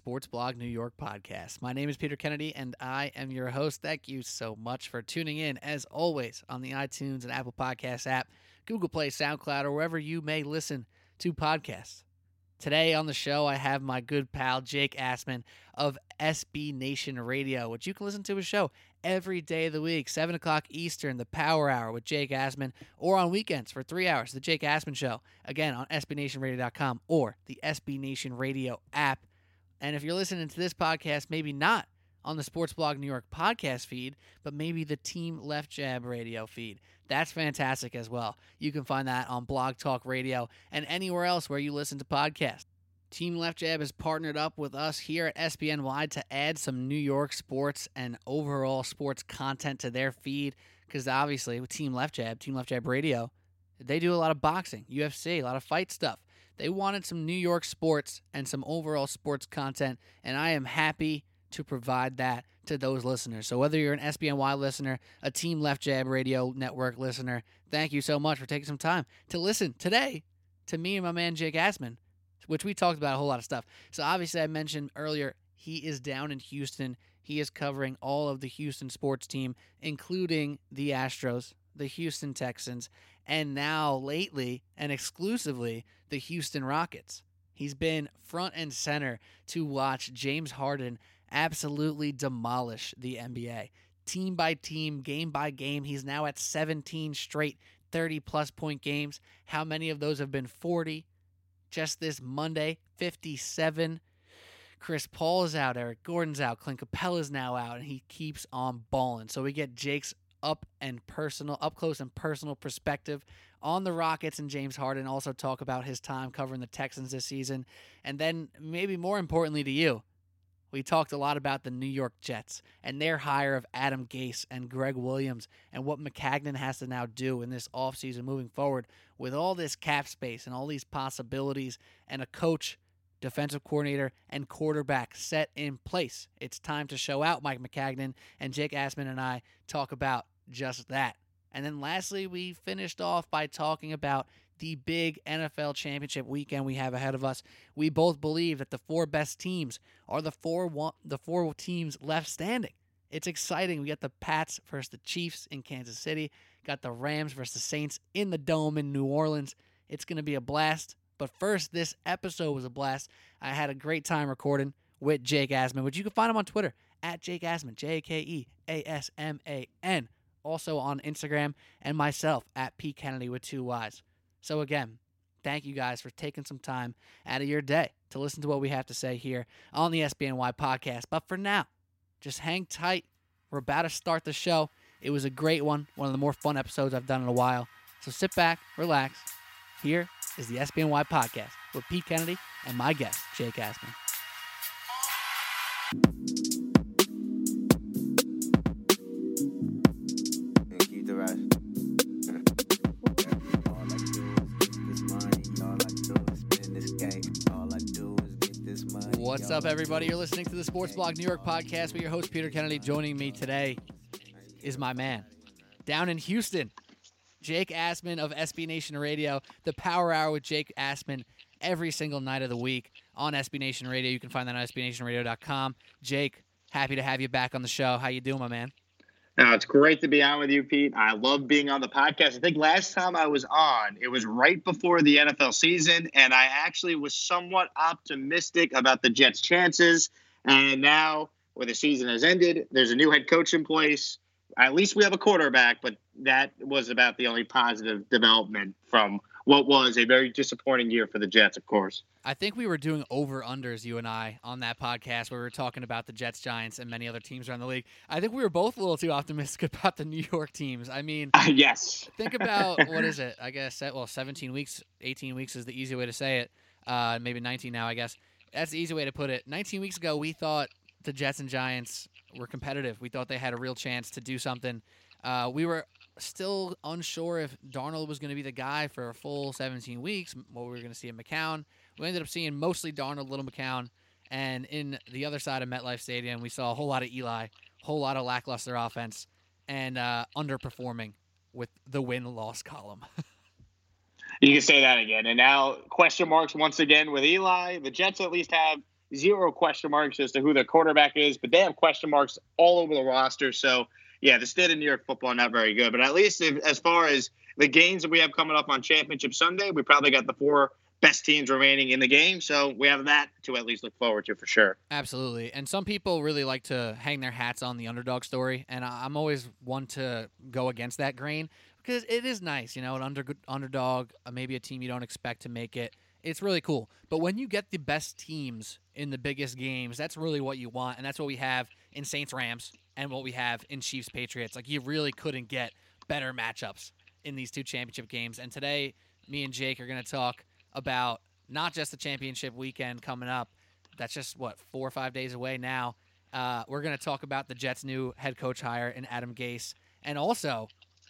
Sports Blog New York podcast. My name is Peter Kennedy, and I am your host. Thank you so much for tuning in, as always, on the iTunes and Apple Podcasts app, Google Play, SoundCloud, or wherever you may listen to podcasts. Today on the show, I have my good pal, Jake Asman of SB Nation Radio, which you can listen to his show every day of the week, 7 o'clock Eastern, the Power Hour with Jake Asman, or on weekends for 3 hours, the Jake Asman Show, again on SBNationRadio.com or the SB Nation Radio app. And if you're listening to this podcast, maybe not on the Sports Blog New York podcast feed, but maybe the Team Left Jab radio feed. That's fantastic as well. You can find that on Blog Talk Radio and anywhere else where you listen to podcasts. Team Left Jab has partnered up with us here at SBNY to add some New York sports and overall sports content to their feed, because obviously with Team Left Jab Radio, they do a lot of boxing, UFC, a lot of fight stuff. They wanted some New York sports and some overall sports content, and I am happy to provide that to those listeners. So whether you're an SBNY listener, a Team Left Jab Radio Network listener, thank you so much for taking some time to listen today to me and my man Jake Asman, which we talked about a whole lot of stuff. So obviously I mentioned earlier, he is down in Houston. He is covering all of the Houston sports team, including the Astros, the Houston Texans, and now lately and exclusively the Houston Rockets. He's been front and center to watch James Harden absolutely demolish the NBA. Team by team, game by game, he's now at 17 straight 30-plus point games. How many of those have been 40? Just this Monday, 57. Chris Paul is out, Eric Gordon's out, Clint Capela is now out, and he keeps on balling. So we get Jake's up close and personal perspective on the Rockets and James Harden. Also talk about his time covering the Texans this season. And then maybe more importantly to you, we talked a lot about the New York Jets and their hire of Adam Gase and Gregg Williams and what Maccagnan has to now do in this offseason moving forward with all this cap space and all these possibilities and a coach, defensive coordinator, and quarterback set in place. It's time to show out Mike Maccagnan, and Jake Asman and I talk about just that. And then lastly, we finished off by talking about the big NFL championship weekend we have ahead of us. We both believe that the four best teams are the four teams left standing. It's exciting. We got the Pats versus the Chiefs in Kansas City. Got the Rams versus the Saints in the Dome in New Orleans. It's going to be a blast. But first, this episode was a blast. I had a great time recording with Jake Asman, which you can find him on Twitter, at Jake Asman, JakeAsman. Also on Instagram, and myself, at P. Kennedy with 2 Ys. So again, thank you guys for taking some time out of your day to listen to what we have to say here on the SBNY podcast. But for now, just hang tight. We're about to start the show. It was a great one, one of the more fun episodes I've done in a while. So sit back, relax. Here is the SBNY podcast with Pete Kennedy and my guest, Jake Asman. What's up, everybody? You're listening to the Sports Blog New York podcast with your host, Peter Kennedy. Joining me today is my man down in Houston, Jake Asman of SB Nation Radio, the Power Hour with Jake Asman every single night of the week on SB Nation Radio. You can find that on SBNationRadio.com. Jake, happy to have you back on the show. How you doing, my man? Now, it's great to be on with you, Pete. I love being on the podcast. I think last time I was on, it was right before the NFL season, and I actually was somewhat optimistic about the Jets' chances. And now, where the season has ended, there's a new head coach in place. At least we have a quarterback, but that was about the only positive development from what was a very disappointing year for the Jets, of course. I think we were doing over-unders, you and I, on that podcast where we were talking about the Jets, Giants, and many other teams around the league. I think we were both a little too optimistic about the New York teams. I mean, yes. Think about, what is it? I guess, 17 weeks, 18 weeks is the easy way to say it. Maybe 19 now, I guess. That's the easy way to put it. 19 weeks ago, we thought the Jets and Giants were competitive. We thought they had a real chance to do something. We were still unsure if Darnold was going to be the guy for a full 17 weeks, what we were going to see in McCown. We ended up seeing mostly Darnold, Little McCown, and in the other side of MetLife Stadium, we saw a whole lot of Eli, a whole lot of lackluster offense, and underperforming with the win-loss column. You can say that again. And now question marks once again with Eli. The Jets at least have zero question marks as to who their quarterback is, but they have question marks all over the roster. So, yeah, the state of New York football, not very good. But at least if, as far as the games that we have coming up on Championship Sunday, we probably got the four best teams remaining in the game. So we have that to at least look forward to for sure. Absolutely. And some people really like to hang their hats on the underdog story. And I'm always one to go against that grain because it is nice, you know, an underdog, maybe a team you don't expect to make it. It's really cool. But when you get the best teams in the biggest games, that's really what you want. And that's what we have in Saints-Rams and what we have in Chiefs-Patriots. Like, you really couldn't get better matchups in these two championship games. And today, me and Jake are going to talk about not just the championship weekend coming up. That's just, what, 4 or 5 days away now. We're going to talk about the Jets' new head coach hire in Adam Gase. And also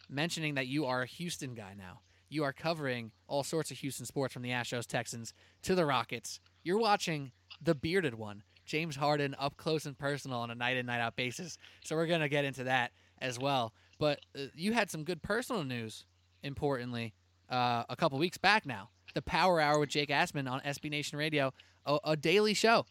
mentioning that you are a Houston guy now. You are covering all sorts of Houston sports, from the Astros, Texans, to the Rockets. You're watching the bearded one, James Harden, up close and personal on a night-in, night-out basis. So we're going to get into that as well. But you had some good personal news, importantly, a couple weeks back now. The Power Hour with Jake Asman on SB Nation Radio, a daily show.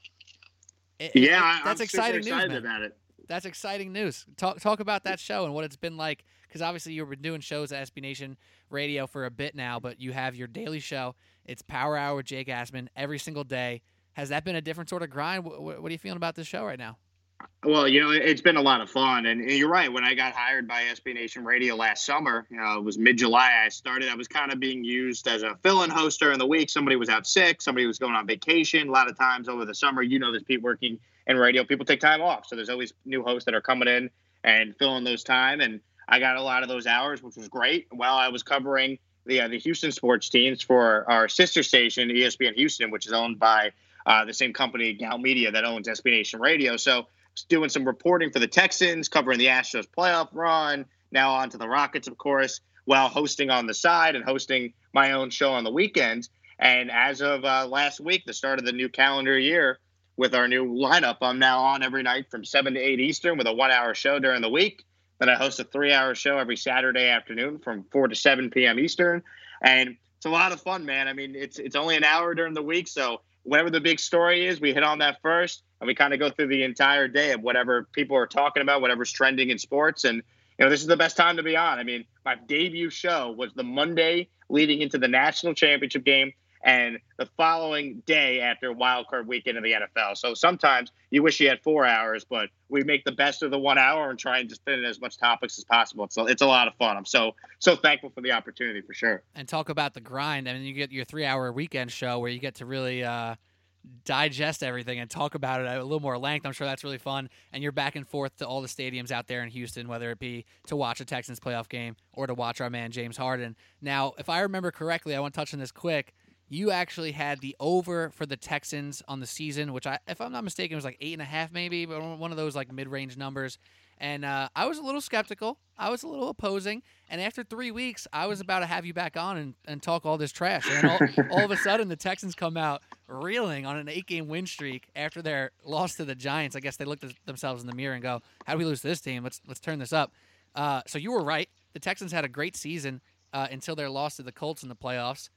That's exciting news, man. About it. That's exciting news. Talk about that show and what it's been like, because obviously you've been doing shows at SB Nation Radio for a bit now, but you have your daily show. It's Power Hour with Jake Asman every single day. Has that been a different sort of grind? What are you feeling about this show right now? Well, you know, it's been a lot of fun. And you're right. When I got hired by SB Nation Radio last summer, you know, it was mid-July I started. I was kind of being used as a fill-in host during the week. Somebody was out sick. Somebody was going on vacation. A lot of times over the summer, you know, there's people working in radio. People take time off. So there's always new hosts that are coming in and filling those time. And I got a lot of those hours, which was great. While I was covering the Houston sports teams for our sister station, ESPN Houston, which is owned by the same company, Gal Media, that owns SB Nation Radio. So doing some reporting for the Texans, covering the Astros playoff run, now on to the Rockets, of course, while hosting on the side and hosting my own show on the weekends. And as of last week, the start of the new calendar year, with our new lineup, I'm now on every night from 7 to 8 Eastern with a 1-hour show during the week. Then I host a 3-hour show every Saturday afternoon from 4 to 7 p.m. Eastern. And it's a lot of fun, man. I mean, it's only an hour during the week, so whatever the big story is, we hit on that first, and we kind of go through the entire day of whatever people are talking about, whatever's trending in sports. And, you know, this is the best time to be on. I mean, my debut show was the Monday leading into the national championship game and the following day after wild card weekend of the NFL. So sometimes you wish you had 4 hours, but we make the best of the 1 hour and try and just fit in as much topics as possible. So it's a lot of fun. I'm so thankful for the opportunity, for sure. And talk about the grind. I mean, you get your 3-hour weekend show where you get to really digest everything and talk about it at a little more length. I'm sure that's really fun. And you're back and forth to all the stadiums out there in Houston, whether it be to watch a Texans playoff game or to watch our man James Harden. Now, if I remember correctly, I want to touch on this quick. You actually had the over for the Texans on the season, which, if I'm not mistaken, was like 8.5 maybe, but one of those like mid-range numbers. And I was a little skeptical. I was a little opposing. And after 3 weeks, I was about to have you back on and talk all this trash. And all of a sudden, the Texans come out reeling on an 8-game win streak after their loss to the Giants. I guess they looked at themselves in the mirror and go, how do we lose to this team? Let's turn this up. So you were right. The Texans had a great season until their loss to the Colts in the playoffs.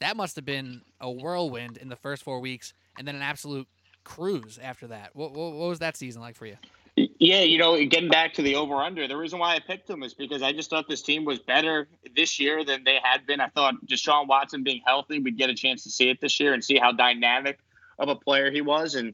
That must have been a whirlwind in the first 4 weeks, and then an absolute cruise after that. What was that season like for you? Yeah, you know, getting back to the over-under, the reason why I picked them is because I just thought this team was better this year than they had been. I thought Deshaun Watson being healthy, we'd get a chance to see it this year and see how dynamic of a player he was. And,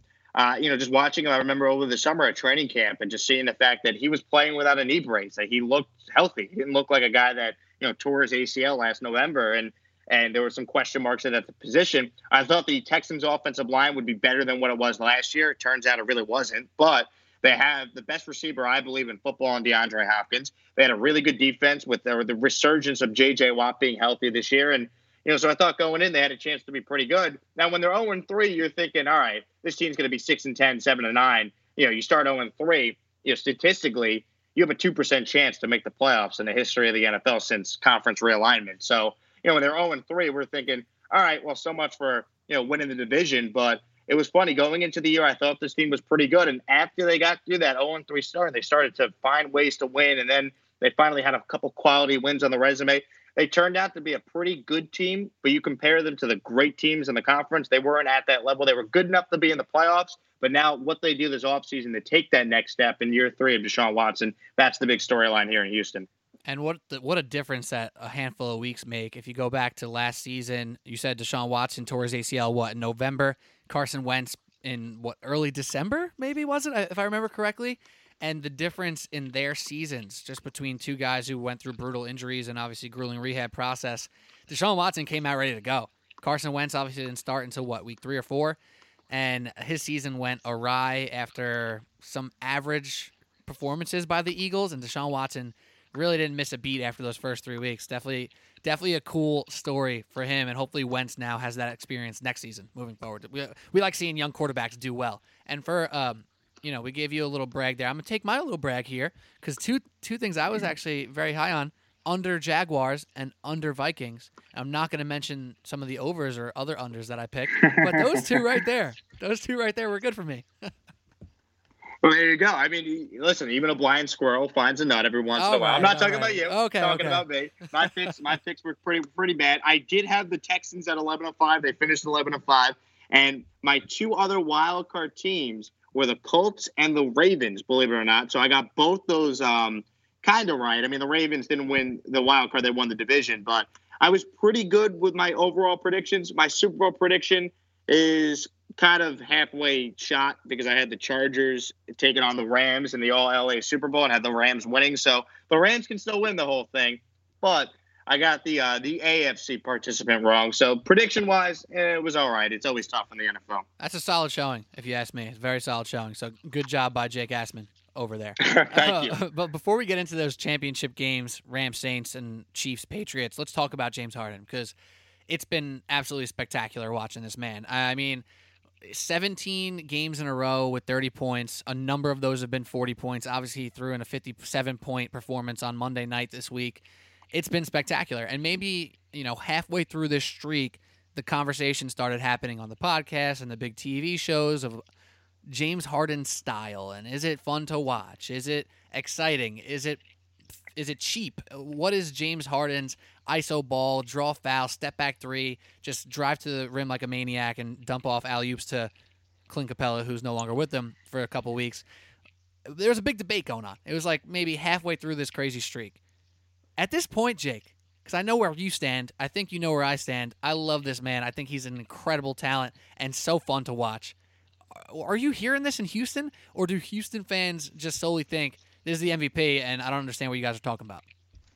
you know, just watching him, I remember over the summer at training camp and just seeing the fact that he was playing without a knee brace, that he looked healthy. He didn't look like a guy that, you know, tore his ACL last November. And there were some question marks at the position. I thought the Texans' offensive line would be better than what it was last year. It turns out it really wasn't. But they have the best receiver, I believe, in football in DeAndre Hopkins. They had a really good defense with the resurgence of J.J. Watt being healthy this year. And, you know, so I thought going in they had a chance to be pretty good. Now, when they're 0-3, you're thinking, all right, this team's going to be 6-10, 7-9. You know, you start 0-3, you know, statistically, you have a 2% chance to make the playoffs in the history of the NFL since conference realignment. So, you know, when they're 0-3, we're thinking, all right, well, so much for, you know, winning the division. But it was funny. Going into the year, I thought this team was pretty good. And after they got through that 0-3 start, they started to find ways to win. And then They finally had a couple quality wins on the resume. They turned out to be a pretty good team, but you compare them to the great teams in the conference, they weren't at that level. They were good enough to be in the playoffs, but now what they do this offseason to take that next step in year three of Deshaun Watson, that's the big storyline here in Houston. And what a difference that a handful of weeks make. If you go back to last season, you said Deshaun Watson tore his ACL, in November? Carson Wentz in, early December, maybe, was it, if I remember correctly? And the difference in their seasons, just between two guys who went through brutal injuries and obviously grueling rehab process, Deshaun Watson came out ready to go. Carson Wentz obviously didn't start until, week 3 or 4? And his season went awry after some average performances by the Eagles, and Deshaun Watson really didn't miss a beat after those first 3 weeks. Definitely a cool story for him, and hopefully Wentz now has that experience next season moving forward. We like seeing young quarterbacks do well. And for we gave you a little brag there. I'm going to take my little brag here because two things I was actually very high on, under Jaguars and under Vikings. I'm not going to mention some of the overs or other unders that I picked, but those two right there were good for me. Well, there you go. I mean, listen, even a blind squirrel finds a nut every once in a while. I'm not talking about you. Okay, I'm talking about me. My picks were pretty bad. I did have the Texans at 11-5. They finished 11-5. And my two other wild card teams were the Colts and the Ravens, believe it or not. So I got both those kind of right. I mean, the Ravens didn't win the wild card. They won the division. But I was pretty good with my overall predictions. My Super Bowl prediction is kind of halfway shot because I had the Chargers taking on the Rams in the All-LA Super Bowl and had the Rams winning. So the Rams can still win the whole thing, but I got the AFC participant wrong. So prediction-wise, it was all right. It's always tough in the NFL. That's a solid showing, if you ask me. It's a very solid showing. So good job by Jake Asman over there. Thank you. But before we get into those championship games, Rams, Saints, and Chiefs, Patriots, let's talk about James Harden because it's been absolutely spectacular watching this man. I mean, 17 games in a row with 30 points. A number of those have been 40 points. Obviously, he threw in a 57-point performance on Monday night this week. It's been spectacular. And maybe, halfway through this streak, the conversation started happening on the podcast and the big TV shows of James Harden's style. And is it fun to watch? Is it exciting? Is it cheap? What is James Harden's iso ball, draw foul, step back three, just drive to the rim like a maniac and dump off alley-oops to Clint Capela, who's no longer with them for a couple weeks? There was a big debate going on. It was like maybe halfway through this crazy streak. At this point, Jake, because I know where you stand, I think you know where I stand, I love this man. I think he's an incredible talent and so fun to watch. Are you hearing this in Houston, or do Houston fans just solely think, this is the MVP, and I don't understand what you guys are talking about?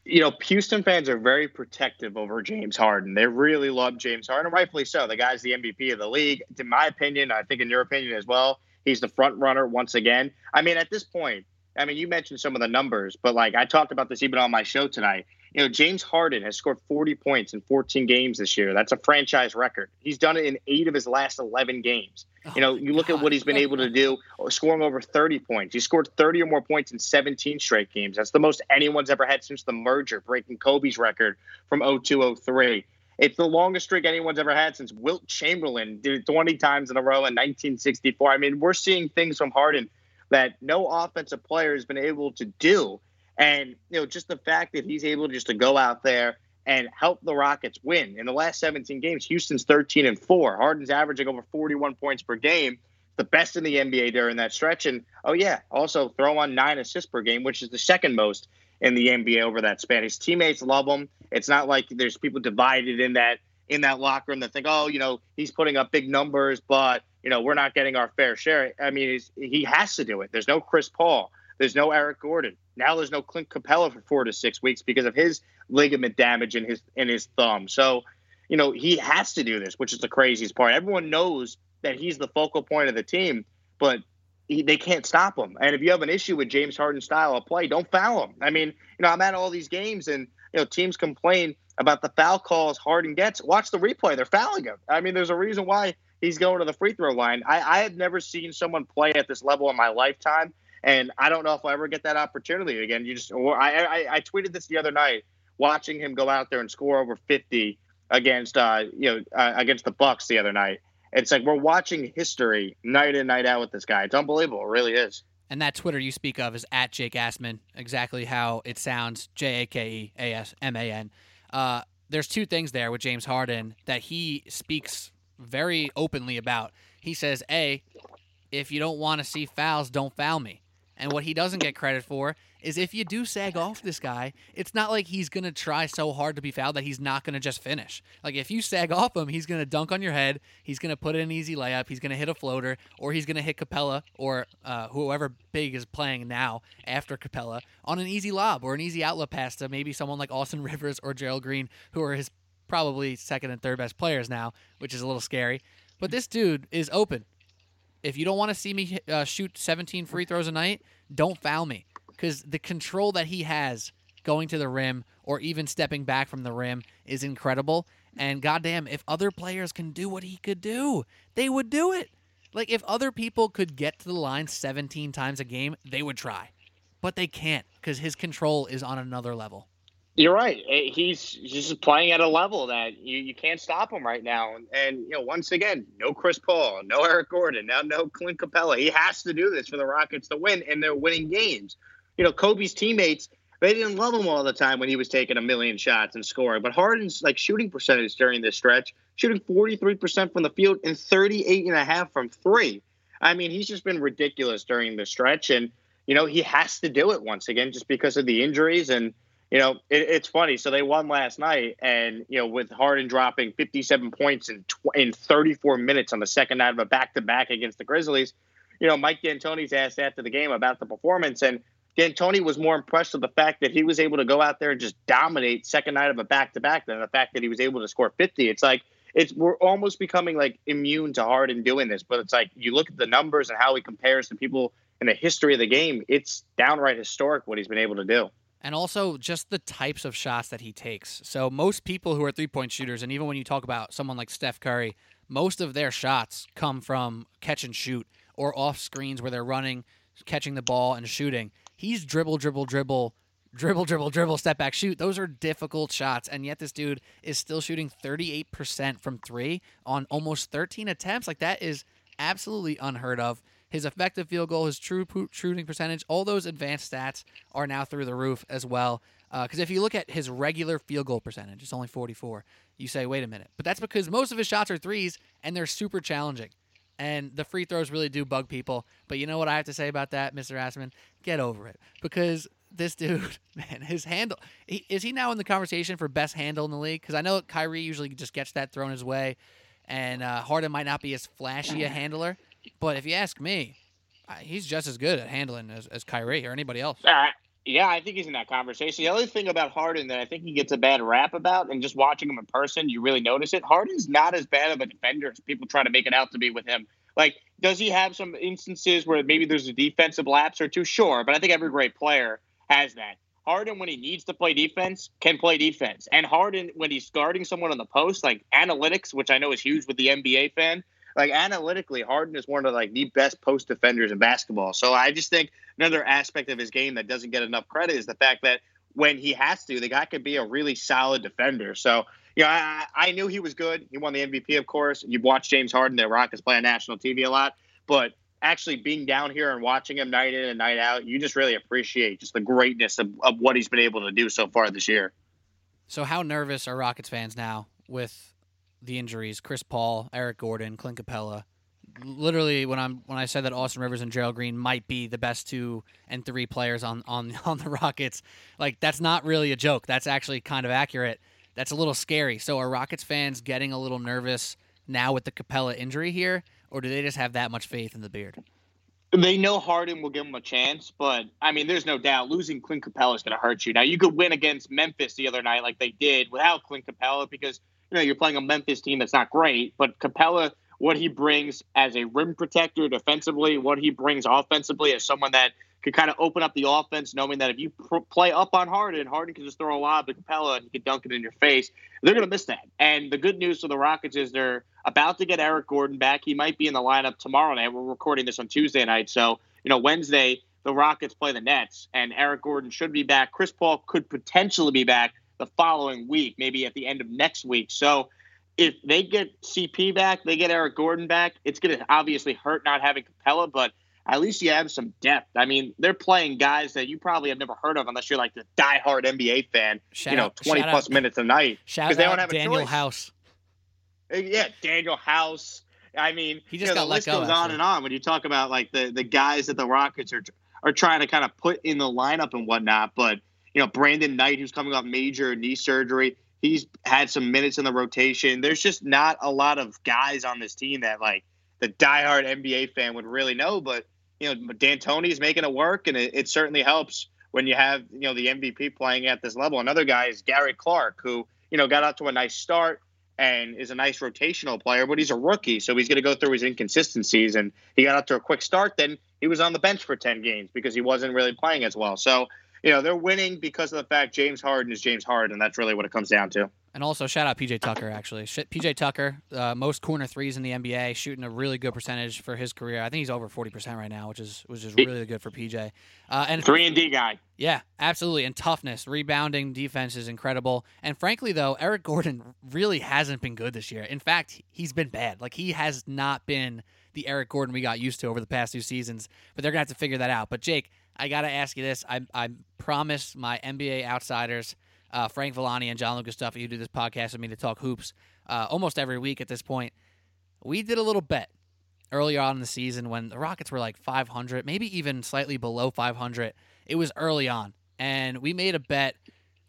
Houston fans are very protective over James Harden. They really love James Harden, rightfully so. The guy's the MVP of the league. In my opinion, I think in your opinion as well, he's the front runner once again. I mean, at this point, you mentioned some of the numbers, but I talked about this even on my show tonight. James Harden has scored 40 points in 14 games this year. That's a franchise record. He's done it in 8 of his last 11 games. You look at what he's been able to do, scoring over 30 points. He scored 30 or more points in 17 straight games. That's the most anyone's ever had since the merger, breaking Kobe's record from 02-03. It's the longest streak anyone's ever had since Wilt Chamberlain did it 20 times in a row in 1964. We're seeing things from Harden that no offensive player has been able to do. And, just the fact that he's able just to go out there and help the Rockets win. In the last 17 games, Houston's 13-4. Harden's averaging over 41 points per game, the best in the NBA during that stretch. And, also throw on 9 assists per game, which is the second most in the NBA over that span. His teammates love him. It's not like there's people divided in that locker room that think, he's putting up big numbers, but, we're not getting our fair share. He has to do it. There's no Chris Paul. There's no Eric Gordon. Now there's no Clint Capela for 4 to 6 weeks because of his ligament damage in his thumb. So, he has to do this, which is the craziest part. Everyone knows that he's the focal point of the team, but they can't stop him. And if you have an issue with James Harden's style of play, don't foul him. I'm at all these games and, teams complain about the foul calls Harden gets. Watch the replay. They're fouling him. There's a reason why he's going to the free throw line. I have never seen someone play at this level in my lifetime, and I don't know if I'll ever get that opportunity again. I tweeted this the other night, watching him go out there and score over 50 against the Bucks the other night. It's like we're watching history night in, night out with this guy. It's unbelievable. It really is. And that Twitter you speak of is at Jake Asman, exactly how it sounds, JakeAsman. There's two things there with James Harden that he speaks very openly about. He says, A, if you don't want to see fouls, don't foul me. And what he doesn't get credit for is if you do sag off this guy, it's not like he's going to try so hard to be fouled that he's not going to just finish. Like, if you sag off him, he's going to dunk on your head, he's going to put in an easy layup, he's going to hit a floater, or he's going to hit Capela or whoever big is playing now after Capela on an easy lob or an easy outlet pass to maybe someone like Austin Rivers or Gerald Green, who are his probably second and third best players now, which is a little scary. But this dude is open. If you don't want to see me shoot 17 free throws a night, don't foul me. Because the control that he has going to the rim or even stepping back from the rim is incredible. And goddamn, if other players can do what he could do, they would do it. Like, if other people could get to the line 17 times a game, they would try. But they can't because his control is on another level. You're right. He's just playing at a level that you can't stop him right now. And you know, once again, no Chris Paul, no Eric Gordon, now no Clint Capela. He has to do this for the Rockets to win, and they're winning games. You know, Kobe's teammates, they didn't love him all the time when he was taking a million shots and scoring. But Harden's like shooting percentage during this stretch, shooting 43% from the field and 38.5% from three. I mean, he's just been ridiculous during the stretch, and you know, he has to do it once again just because of the injuries. And you know, it's funny. So they won last night, and you know, with Harden dropping 57 points in 34 minutes on the second night of a back-to-back against the Grizzlies, you know, Mike D'Antoni's asked after the game about the performance, and D'Antoni was more impressed with the fact that he was able to go out there and just dominate second night of a back-to-back than the fact that he was able to score 50. It's like we're almost becoming like immune to Harden doing this, but it's like you look at the numbers and how he compares to people in the history of the game. It's downright historic what he's been able to do. And also just the types of shots that he takes. So most people who are three-point shooters, and even when you talk about someone like Steph Curry, most of their shots come from catch and shoot or off screens where they're running, catching the ball and shooting. He's dribble, step back, shoot. Those are difficult shots, and yet this dude is still shooting 38% from three on almost 13 attempts. Like, that is absolutely unheard of. His effective field goal, his true shooting percentage, all those advanced stats are now through the roof as well. Because if you look at his regular field goal percentage, it's only 44. You say, wait a minute. But that's because most of his shots are threes, and they're super challenging. And the free throws really do bug people. But you know what I have to say about that, Mr. Asman? Get over it. Because this dude, man, his handle. Is he now in the conversation for best handle in the league? Because I know Kyrie usually just gets that thrown his way, and Harden might not be as flashy a handler. But if you ask me, he's just as good at handling as Kyrie or anybody else. Yeah, I think he's in that conversation. The other thing about Harden that I think he gets a bad rap about, and just watching him in person, you really notice it. Harden's not as bad of a defender as people try to make it out to be with him. Like, does he have some instances where maybe there's a defensive lapse or two? Sure, but I think every great player has that. Harden, when he needs to play defense, can play defense. And Harden, when he's guarding someone on the post, like analytics, which I know is huge with the NBA fan, like, analytically, Harden is one of, like, the best post defenders in basketball. So I just think another aspect of his game that doesn't get enough credit is the fact that when he has to, the guy could be a really solid defender. So, you know, I knew he was good. He won the MVP, of course. You've watched James Harden, the Rockets, play on national TV a lot. But actually being down here and watching him night in and night out, you just really appreciate just the greatness of what he's been able to do so far this year. So how nervous are Rockets fans now with the injuries? Chris Paul, Eric Gordon, Clint Capela. Literally, when I said that Austin Rivers and Gerald Green might be the best 2 and 3 players on the Rockets, like, that's not really a joke. That's actually kind of accurate. That's a little scary. So are Rockets fans getting a little nervous now with the Capela injury here, or do they just have that much faith in the beard? They know Harden will give him a chance, but, I mean, there's no doubt losing Clint Capela is going to hurt you. Now, you could win against Memphis the other night like they did without Clint Capela because – you know, you're playing a Memphis team that's not great, but Capela, what he brings as a rim protector defensively, what he brings offensively as someone that could kind of open up the offense, knowing that if you play up on Harden, Harden can just throw a lob to Capela and he can dunk it in your face. They're going to miss that. And the good news for the Rockets is they're about to get Eric Gordon back. He might be in the lineup tomorrow night. We're recording this on Tuesday night. So, you know, Wednesday, the Rockets play the Nets, and Eric Gordon should be back. Chris Paul could potentially be back the following week, maybe at the end of next week. So if they get CP back, they get Eric Gordon back, it's going to obviously hurt not having Capela, but at least you have some depth. I mean, they're playing guys that you probably have never heard of unless you're like the diehard NBA fan, 20-plus minutes a night. Shout out Daniel House. Yeah, Daniel House. I mean, he just the list goes on and on when you talk about like the guys that the Rockets are trying to kind of put in the lineup and whatnot. But, you know, Brandon Knight, who's coming off major knee surgery, he's had some minutes in the rotation. There's just not a lot of guys on this team that like the diehard NBA fan would really know. But, you know, D'Antoni's making it work, and it certainly helps when you have, you know, the MVP playing at this level. Another guy is Gary Clark, who, you know, got out to a nice start and is a nice rotational player, but he's a rookie, so he's going to go through his inconsistencies. And he got out to a quick start, then he was on the bench for 10 games because he wasn't really playing as well. So, you know, they're winning because of the fact James Harden is James Harden, and that's really what it comes down to. And also, shout out PJ Tucker, actually. PJ Tucker, most corner threes in the NBA, shooting a really good percentage for his career. I think he's over 40% right now, which is really good for PJ. And 3-and-D guy. Yeah, absolutely. And toughness, rebounding, defense is incredible. And frankly, though, Eric Gordon really hasn't been good this year. In fact, he's been bad. Like, he has not been the Eric Gordon we got used to over the past two seasons. But they're going to have to figure that out. But, Jake, I got to ask you this. I promised my NBA outsiders, Frank Villani and John Lucas Duffy, who do this podcast with me to talk hoops almost every week at this point. We did a little bet earlier on in the season when the Rockets were like 500, maybe even slightly below 500. It was early on, and we made a bet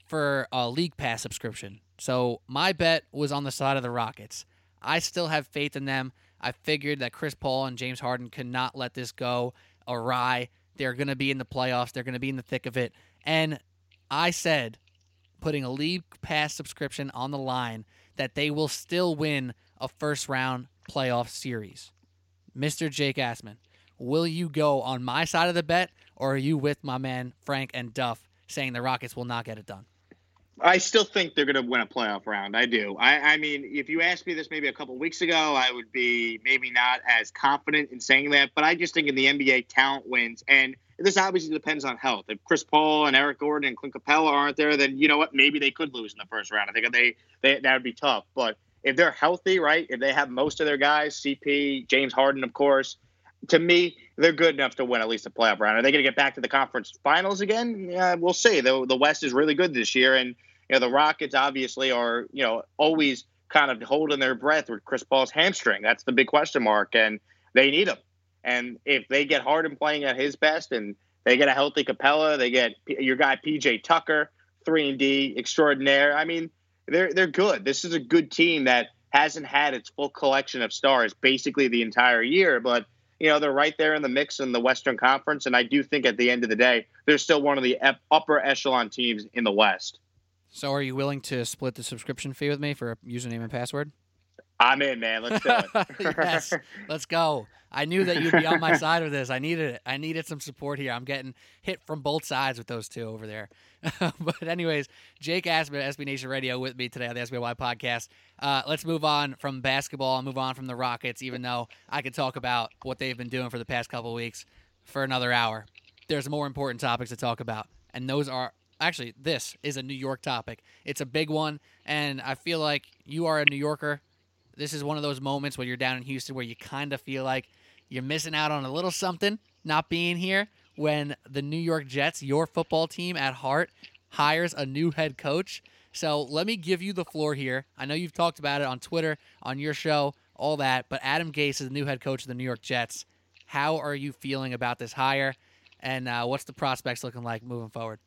for a League Pass subscription. So my bet was on the side of the Rockets. I still have faith in them. I figured that Chris Paul and James Harden could not let this go awry. They're going to be in the playoffs. They're going to be in the thick of it. And I said, putting a League Pass subscription on the line, that they will still win a first-round playoff series. Mr. Jake Asman, will you go on my side of the bet, or are you with my man Frank and Duff saying the Rockets will not get it done? I still think they're going to win a playoff round. I do. I mean, if you asked me this maybe a couple weeks ago, I would be maybe not as confident in saying that. But I just think in the NBA, talent wins. And this obviously depends on health. If Chris Paul and Eric Gordon and Clint Capela aren't there, then you know what? Maybe they could lose in the first round. I think that would be tough. But if they're healthy, right, if they have most of their guys, CP, James Harden, of course, to me, they're good enough to win at least a playoff round. Are they going to get back to the conference finals again? Yeah, we'll see. The West is really good this year, and you know the Rockets obviously are, you know, always kind of holding their breath with Chris Paul's hamstring. That's the big question mark, and they need him. And if they get Harden playing at his best, and they get a healthy Capela, they get your guy PJ Tucker, 3-and-D extraordinaire. I mean, they're good. This is a good team that hasn't had its full collection of stars basically the entire year, but you know, they're right there in the mix in the Western Conference, and I do think at the end of the day, they're still one of the upper echelon teams in the West. So are you willing to split the subscription fee with me for a username and password? I'm in, man. Let's do it. Yes, let's go. I knew that you'd be on my side with this. I needed it. I needed some support here. I'm getting hit from both sides with those two over there. But anyways, Jake Asman, SB Nation Radio, with me today on the SBY podcast. Let's move on from basketball and move on from the Rockets, even though I could talk about what they've been doing for the past couple of weeks for another hour. There's more important topics to talk about, and those are actually, this is a New York topic. It's a big one, and I feel like you are a New Yorker. This is one of those moments when you're down in Houston where you kind of feel like you're missing out on a little something not being here when the New York Jets, your football team at heart, hires a new head coach. So let me give you the floor here. I know you've talked about it on Twitter, on your show, all that, but Adam Gase is the new head coach of the New York Jets. How are you feeling about this hire, and what's the prospects looking like moving forward?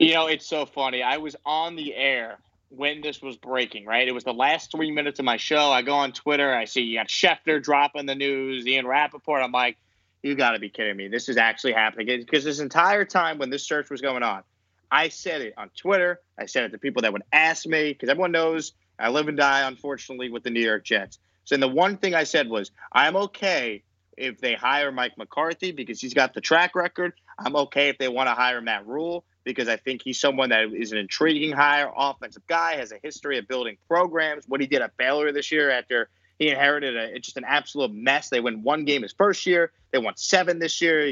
You know, it's so funny. I was on the air when this was breaking, right? It was the last 3 minutes of my show. I go on Twitter. I see you got Schefter dropping the news, Ian Rappaport. I'm like, you got to be kidding me. This is actually happening. Because this entire time when this search was going on, I said it on Twitter. I said it to people that would ask me, because everyone knows I live and die, unfortunately, with the New York Jets. So the one thing I said was, I'm okay if they hire Mike McCarthy because he's got the track record. I'm okay if they want to hire Matt Rule, because I think he's someone that is an intriguing hire, offensive guy, has a history of building programs. What he did at Baylor this year after he inherited just an absolute mess. They win one game his first year. They won 7 this year.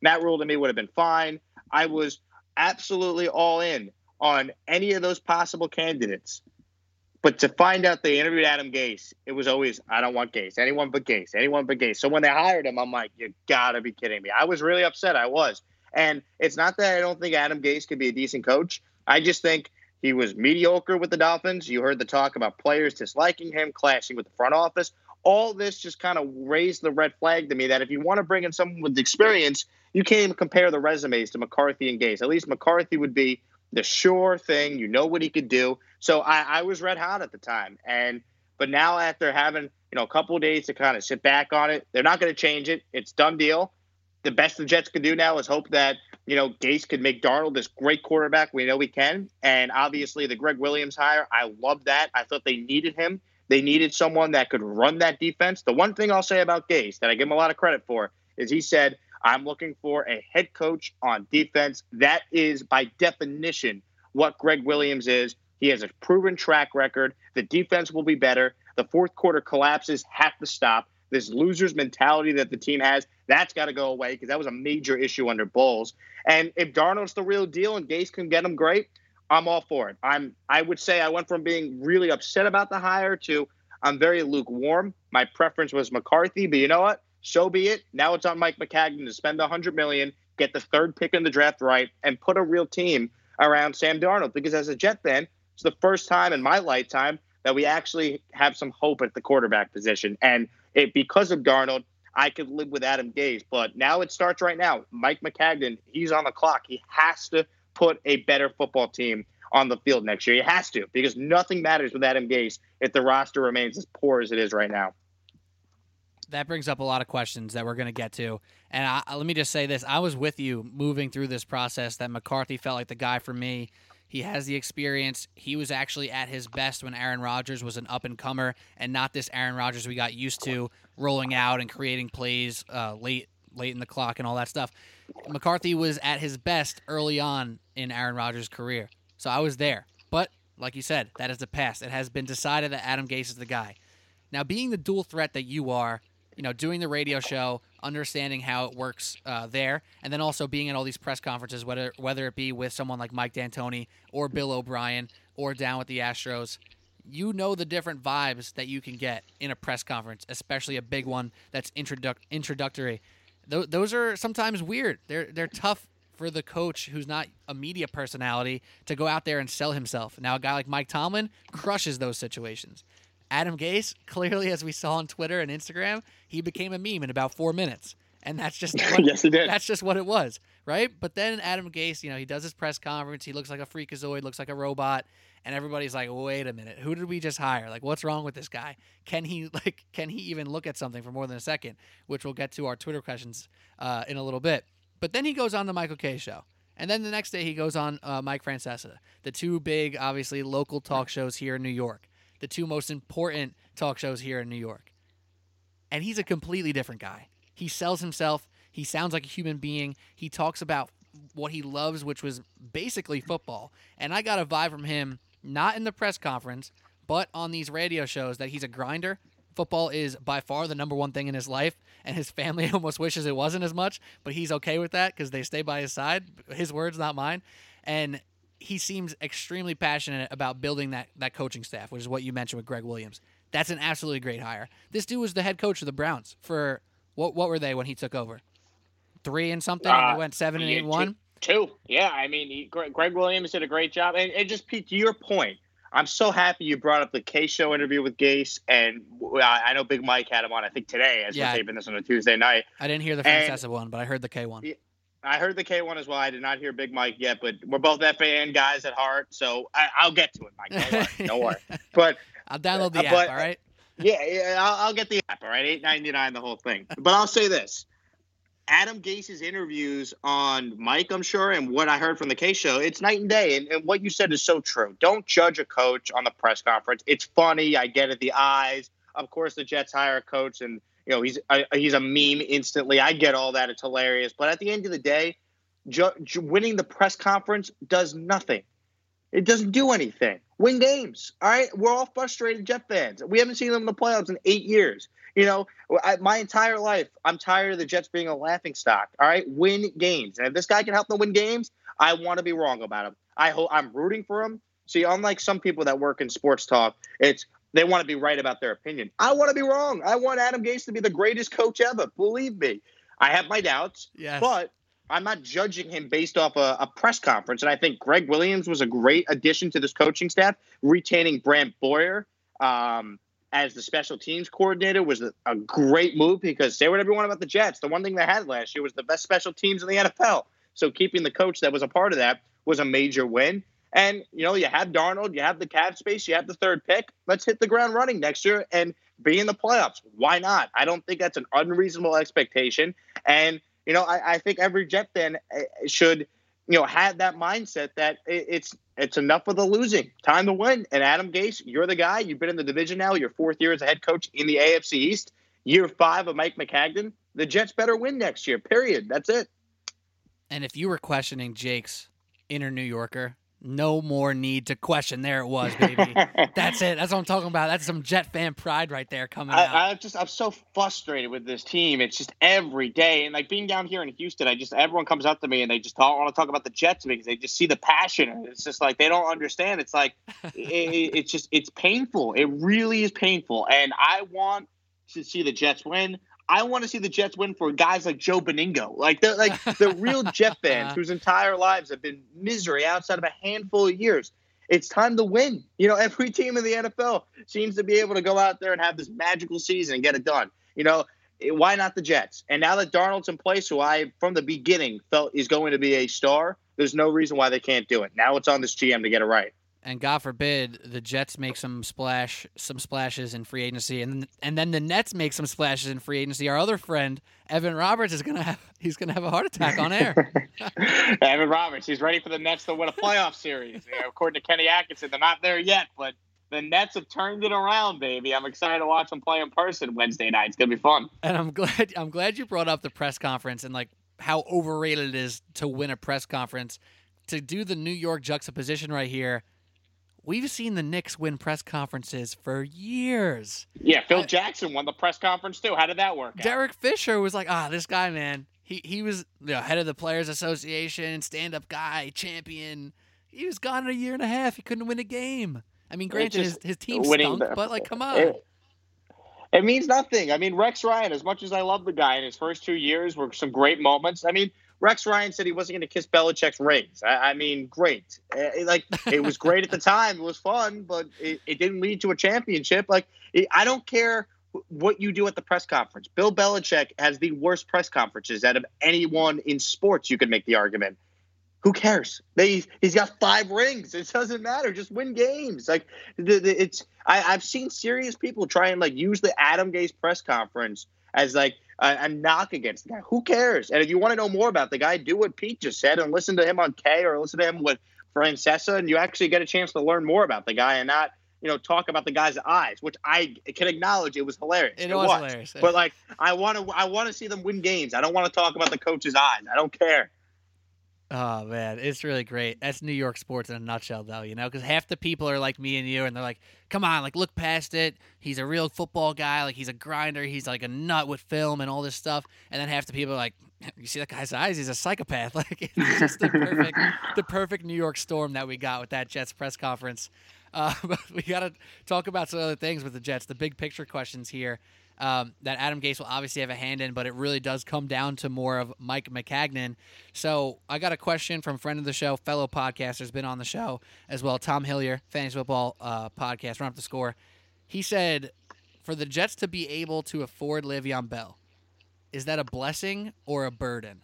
Matt Rule to me would have been fine. I was absolutely all in on any of those possible candidates. But to find out they interviewed Adam Gase, it was always, I don't want Gase. Anyone but Gase. Anyone but Gase. So when they hired him, I'm like, you got to be kidding me. I was really upset. I was. And it's not that I don't think Adam Gase could be a decent coach. I just think he was mediocre with the Dolphins. You heard the talk about players disliking him, clashing with the front office. All this just kind of raised the red flag to me that if you want to bring in someone with experience, you can't even compare the resumes to McCarthy and Gase. At least McCarthy would be the sure thing. You know what he could do. So I was red hot at the time. But now after having, a couple of days to kind of sit back on it, they're not going to change it. It's done deal. The best the Jets could do now is hope that, Gase could make Darnold this great quarterback. We know he can. And obviously the Gregg Williams hire, I love that. I thought they needed him. They needed someone that could run that defense. The one thing I'll say about Gase that I give him a lot of credit for is he said, I'm looking for a head coach on defense. That is, by definition, what Gregg Williams is. He has a proven track record. The defense will be better. The fourth quarter collapses have to stop. This loser's mentality that the team has, that's got to go away because that was a major issue under Bowles. And if Darnold's the real deal and Gase can get him great, I'm all for it. I would say I went from being really upset about the hire to I'm very lukewarm. My preference was McCarthy, but you know what? So be it. Now it's on Mike Maccagnan to spend $100 million, get the third pick in the draft right, and put a real team around Sam Darnold. Because as a Jet fan, it's the first time in my lifetime that we actually have some hope at the quarterback position. And because of Darnold, I could live with Adam Gase. But now it starts right now. Mike Maccagnan, he's on the clock. He has to put a better football team on the field next year. He has to, because nothing matters with Adam Gase if the roster remains as poor as it is right now. That brings up a lot of questions that we're going to get to. And let me just say this. I was with you moving through this process that McCarthy felt like the guy for me. He has the experience. He was actually at his best when Aaron Rodgers was an up-and-comer and not this Aaron Rodgers we got used to, rolling out and creating plays late in the clock and all that stuff. McCarthy was at his best early on in Aaron Rodgers' career. So I was there. But like you said, that is the past. It has been decided that Adam Gase is the guy. Now, being the dual threat that you are, doing the radio show, understanding how it works there, and then also being at all these press conferences, whether it be with someone like Mike D'Antoni or Bill O'Brien or down with the Astros, the different vibes that you can get in a press conference, especially a big one that's introductory. Those are sometimes weird. They're tough for the coach who's not a media personality to go out there and sell himself. Now, a guy like Mike Tomlin crushes those situations. Adam Gase, clearly, as we saw on Twitter and Instagram, he became a meme in about 4 minutes. And that's just that's just what it was, right? But then Adam Gase, he does his press conference. He looks like a freakazoid, looks like a robot. And everybody's like, wait a minute, who did we just hire? Like, what's wrong with this guy? Can he even look at something for more than a second? Which we'll get to our Twitter questions in a little bit. But then he goes on the Michael Kay show. And then the next day he goes on Mike Francesa, the two big, obviously, local talk shows here in New York, the two most important talk shows here in New York. And he's a completely different guy. He sells himself. He sounds like a human being. He talks about what he loves, which was basically football. And I got a vibe from him, not in the press conference, but on these radio shows, that he's a grinder. Football is by far the number one thing in his life, and his family almost wishes it wasn't as much, but he's okay with that because they stay by his side. His words, not mine. And he seems extremely passionate about building that coaching staff, which is what you mentioned with Gregg Williams. That's an absolutely great hire. This dude was the head coach of the Browns for what were they when he took over? 3 and something, and they went 7-8-1. Two. Yeah, I mean, Gregg Williams did a great job. And just, Pete, to your point, I'm so happy you brought up the K-Show interview with Gase, and I know Big Mike had him on, I think, today, as we're taping this on a Tuesday night. I didn't hear the Francesa one, but I heard the K one. I heard the K one as well. I did not hear Big Mike yet, but we're both FAN guys at heart, so I'll get to it, Mike. Don't worry. But I'll download the app, all right? Yeah, I'll get the app, all right? $8.99, the whole thing. But I'll say this. Adam Gase's interviews on Mike, I'm sure, and what I heard from the K-Show, it's night and day. And what you said is so true. Don't judge a coach on the press conference. It's funny. I get it. The eyes. Of course, the Jets hire a coach, and he's a meme instantly. I get all that. It's hilarious. But at the end of the day, winning the press conference does nothing. It doesn't do anything. Win games. All right? We're all frustrated Jet fans. We haven't seen them in the playoffs in 8 years. My entire life, I'm tired of the Jets being a laughingstock. All right? Win games. And if this guy can help them win games, I want to be wrong about him. I'm rooting for him. See, unlike some people that work in sports talk, it's they want to be right about their opinion. I want to be wrong. I want Adam Gase to be the greatest coach ever. Believe me. I have my doubts, yes, but I'm not judging him based off a press conference. And I think Gregg Williams was a great addition to this coaching staff. Retaining Brant Boyer as the special teams coordinator was a great move, because say whatever you want about the Jets, the one thing they had last year was the best special teams in the NFL. So keeping the coach that was a part of that was a major win. And, you know, you have Darnold, you have the cap space, you have the third pick. Let's hit the ground running next year and be in the playoffs. Why not? I don't think that's an unreasonable expectation. And, you know, I think every Jet fan should, you know, have that mindset that it's enough of the losing. Time to win. And Adam Gase, you're the guy. You've been in the division now. Your fourth year as a head coach in the AFC East. Year 5 of Mike Maccagnan. The Jets better win next year, period. That's it. And if you were questioning Jake's inner New Yorker, no more need to question. There it was, baby. That's it. That's what I'm talking about. That's some Jet fan pride right there coming out. I'm so frustrated with this team. It's just every day. And like being down here in Houston, everyone comes up to me and they just want to talk about the Jets because they just see the passion. And it's just like, they don't understand. It's like, it's painful. It really is painful. And I want to see the Jets win. I want to see the Jets win for guys like Joe Beningo. Like, they're like the real Jet fans whose entire lives have been misery outside of a handful of years. It's time to win. You know, every team in the NFL seems to be able to go out there and have this magical season and get it done. You know, why not the Jets? And now that Darnold's in place, who I, from the beginning, felt is going to be a star, there's no reason why they can't do it. Now it's on this GM to get it right. And God forbid the Jets make some splashes in free agency, and then the Nets make some splashes in free agency. Our other friend Evan Roberts is gonna have a heart attack on air. Evan Roberts, he's ready for the Nets to win a playoff series. You know, according to Kenny Atkinson, they're not there yet, but the Nets have turned it around, baby. I'm excited to watch them play in person Wednesday night. It's gonna be fun. And I'm glad you brought up the press conference and like how overrated it is to win a press conference. To do the New York juxtaposition right here. We've seen the Knicks win press conferences for years. Yeah, Phil Jackson won the press conference too. How did that work out? Derek Fisher was like, this guy, man. He was, you know, head of the Players Association, stand-up guy, champion. He was gone in a year and a half. He couldn't win a game. I mean, granted, his team stunk, but, like, come on. It means nothing. I mean, Rex Ryan, as much as I love the guy, in his first 2 years were some great moments. I mean, Rex Ryan said he wasn't going to kiss Belichick's rings. I mean, great. It was great at the time. It was fun, but it didn't lead to a championship. Like, I don't care what you do at the press conference. Bill Belichick has the worst press conferences out of anyone in sports. You could make the argument. Who cares? He's got 5 rings. It doesn't matter. Just win games. Like, I've seen serious people try and like use the Adam Gase press conference as like a knock against the guy. Who cares? And if you want to know more about the guy, do what Pete just said and listen to him on K, or listen to him with Francesa, and you actually get a chance to learn more about the guy and not, you know, talk about the guy's eyes, which I can acknowledge it was hilarious. It was hilarious. But like, I want to see them win games. I don't want to talk about the coach's eyes. I don't care. Oh, man, it's really great. That's New York sports in a nutshell, though, you know, because half the people are like me and you, and they're like, come on, like, look past it. He's a real football guy. Like, he's a grinder. He's like a nut with film and all this stuff. And then half the people are like, you see that guy's eyes? He's a psychopath. Like, it's just the perfect New York storm that we got with that Jets press conference. But we got to talk about some other things with the Jets, the big picture questions here that Adam Gase will obviously have a hand in, but it really does come down to more of Mike Maccagnan. So I got a question from friend of the show, fellow podcaster, has been on the show as well, Tom Hillier, Fantasy Football podcast, Run Up the Score. He said, for the Jets to be able to afford Le'Veon Bell, is that a blessing or a burden?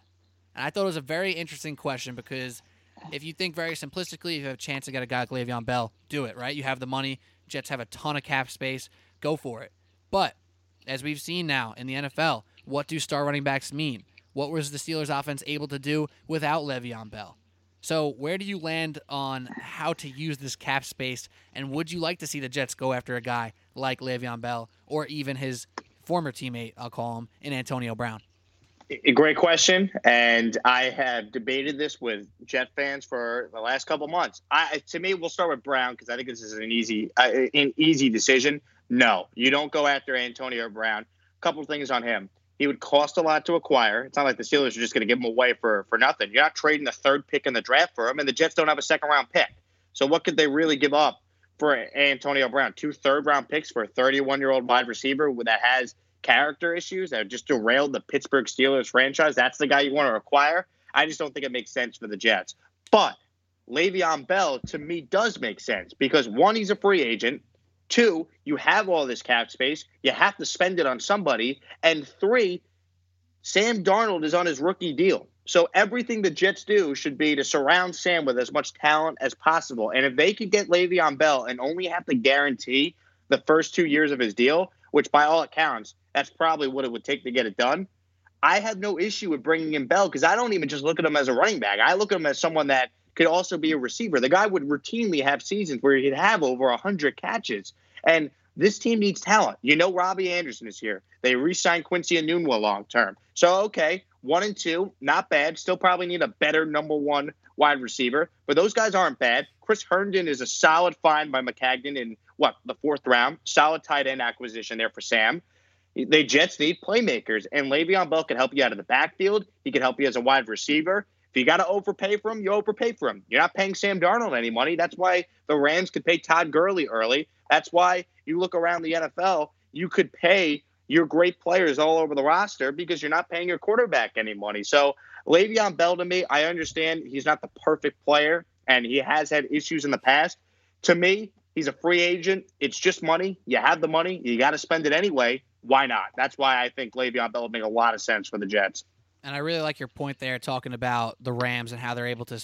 And I thought it was a very interesting question, because if you think very simplistically, if you have a chance to get a guy like Le'Veon Bell, do it, right? You have the money. Jets have a ton of cap space. Go for it. But as we've seen now in the NFL, what do star running backs mean? What was the Steelers' offense able to do without Le'Veon Bell? So where do you land on how to use this cap space, and would you like to see the Jets go after a guy like Le'Veon Bell, or even his former teammate, I'll call him, in Antonio Brown? A great question, and I have debated this with Jet fans for the last couple months. To me, we'll start with Brown, because I think this is an easy decision. No, you don't go after Antonio Brown. A couple things on him. He would cost a lot to acquire. It's not like the Steelers are just going to give him away for nothing. You're not trading the 3rd pick in the draft for him, and the Jets don't have a 2nd-round pick. So what could they really give up for Antonio Brown? 2 third-round picks for a 31-year-old wide receiver that has character issues that just derailed the Pittsburgh Steelers franchise. That's the guy you want to acquire. I just don't think it makes sense for the Jets. But Le'Veon Bell, to me, does make sense because, one, he's a free agent. Two, you have all this cap space. You have to spend it on somebody. And three, Sam Darnold is on his rookie deal. So everything the Jets do should be to surround Sam with as much talent as possible. And if they could get Le'Veon Bell and only have to guarantee the first 2 years of his deal, which by all accounts, that's probably what it would take to get it done, I have no issue with bringing in Bell because I don't even just look at him as a running back. I look at him as someone that could also be a receiver. The guy would routinely have seasons where he'd have over 100 catches. And this team needs talent. You know, Robbie Anderson is here. They re-signed Quincy Enunwa long-term. So, okay, 1 and 2, not bad. Still probably need a better number 1 wide receiver. But those guys aren't bad. Chris Herndon is a solid find by Maccagnan in, the 4th round. Solid tight end acquisition there for Sam. The Jets need playmakers. And Le'Veon Bell can help you out of the backfield. He can help you as a wide receiver. If you got to overpay for him, you overpay for him. You're not paying Sam Darnold any money. That's why the Rams could pay Todd Gurley early. That's why you look around the NFL, you could pay your great players all over the roster because you're not paying your quarterback any money. So Le'Veon Bell, to me, I understand he's not the perfect player, and he has had issues in the past. To me, he's a free agent. It's just money. You have the money. You got to spend it anyway. Why not? That's why I think Le'Veon Bell would make a lot of sense for the Jets. And I really like your point there talking about the Rams and how they're able to,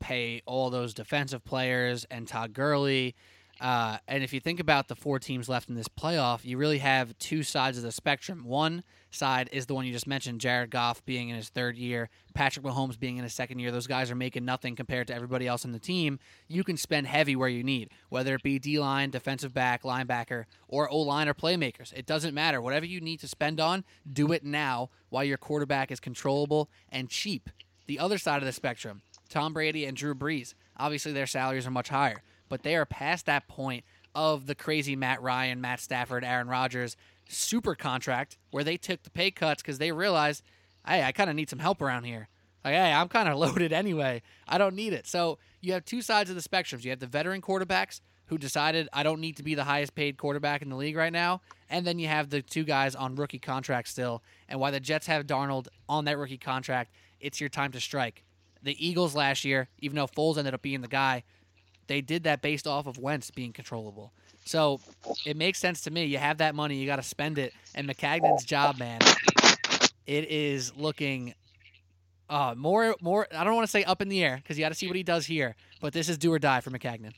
pay all those defensive players and Todd Gurley. And if you think about the 4 teams left in this playoff, you really have 2 sides of the spectrum. One side is the one you just mentioned, Jared Goff being in his 3rd year, Patrick Mahomes being in his 2nd year. Those guys are making nothing compared to everybody else on the team. You can spend heavy where you need, whether it be D-line, defensive back, linebacker, or O-line or playmakers. It doesn't matter. Whatever you need to spend on, do it now while your quarterback is controllable and cheap. The other side of the spectrum, Tom Brady and Drew Brees. Obviously, their salaries are much higher, but they are past that point of the crazy Matt Ryan, Matt Stafford, Aaron Rodgers super contract where they took the pay cuts because they realized, hey, I kind of need some help around here. Like, hey, I'm kind of loaded anyway. I don't need it. So you have 2 sides of the spectrums. You have the veteran quarterbacks who decided I don't need to be the highest paid quarterback in the league right now, and then you have the 2 guys on rookie contracts still. And while the Jets have Darnold on that rookie contract, it's your time to strike. The Eagles last year, even though Foles ended up being the guy, they did that based off of Wentz being controllable. So it makes sense to me. You have that money. You got to spend it. And Maccagnan's job, man, it is looking more. I don't want to say up in the air because you got to see what he does here. But this is do or die for Maccagnan.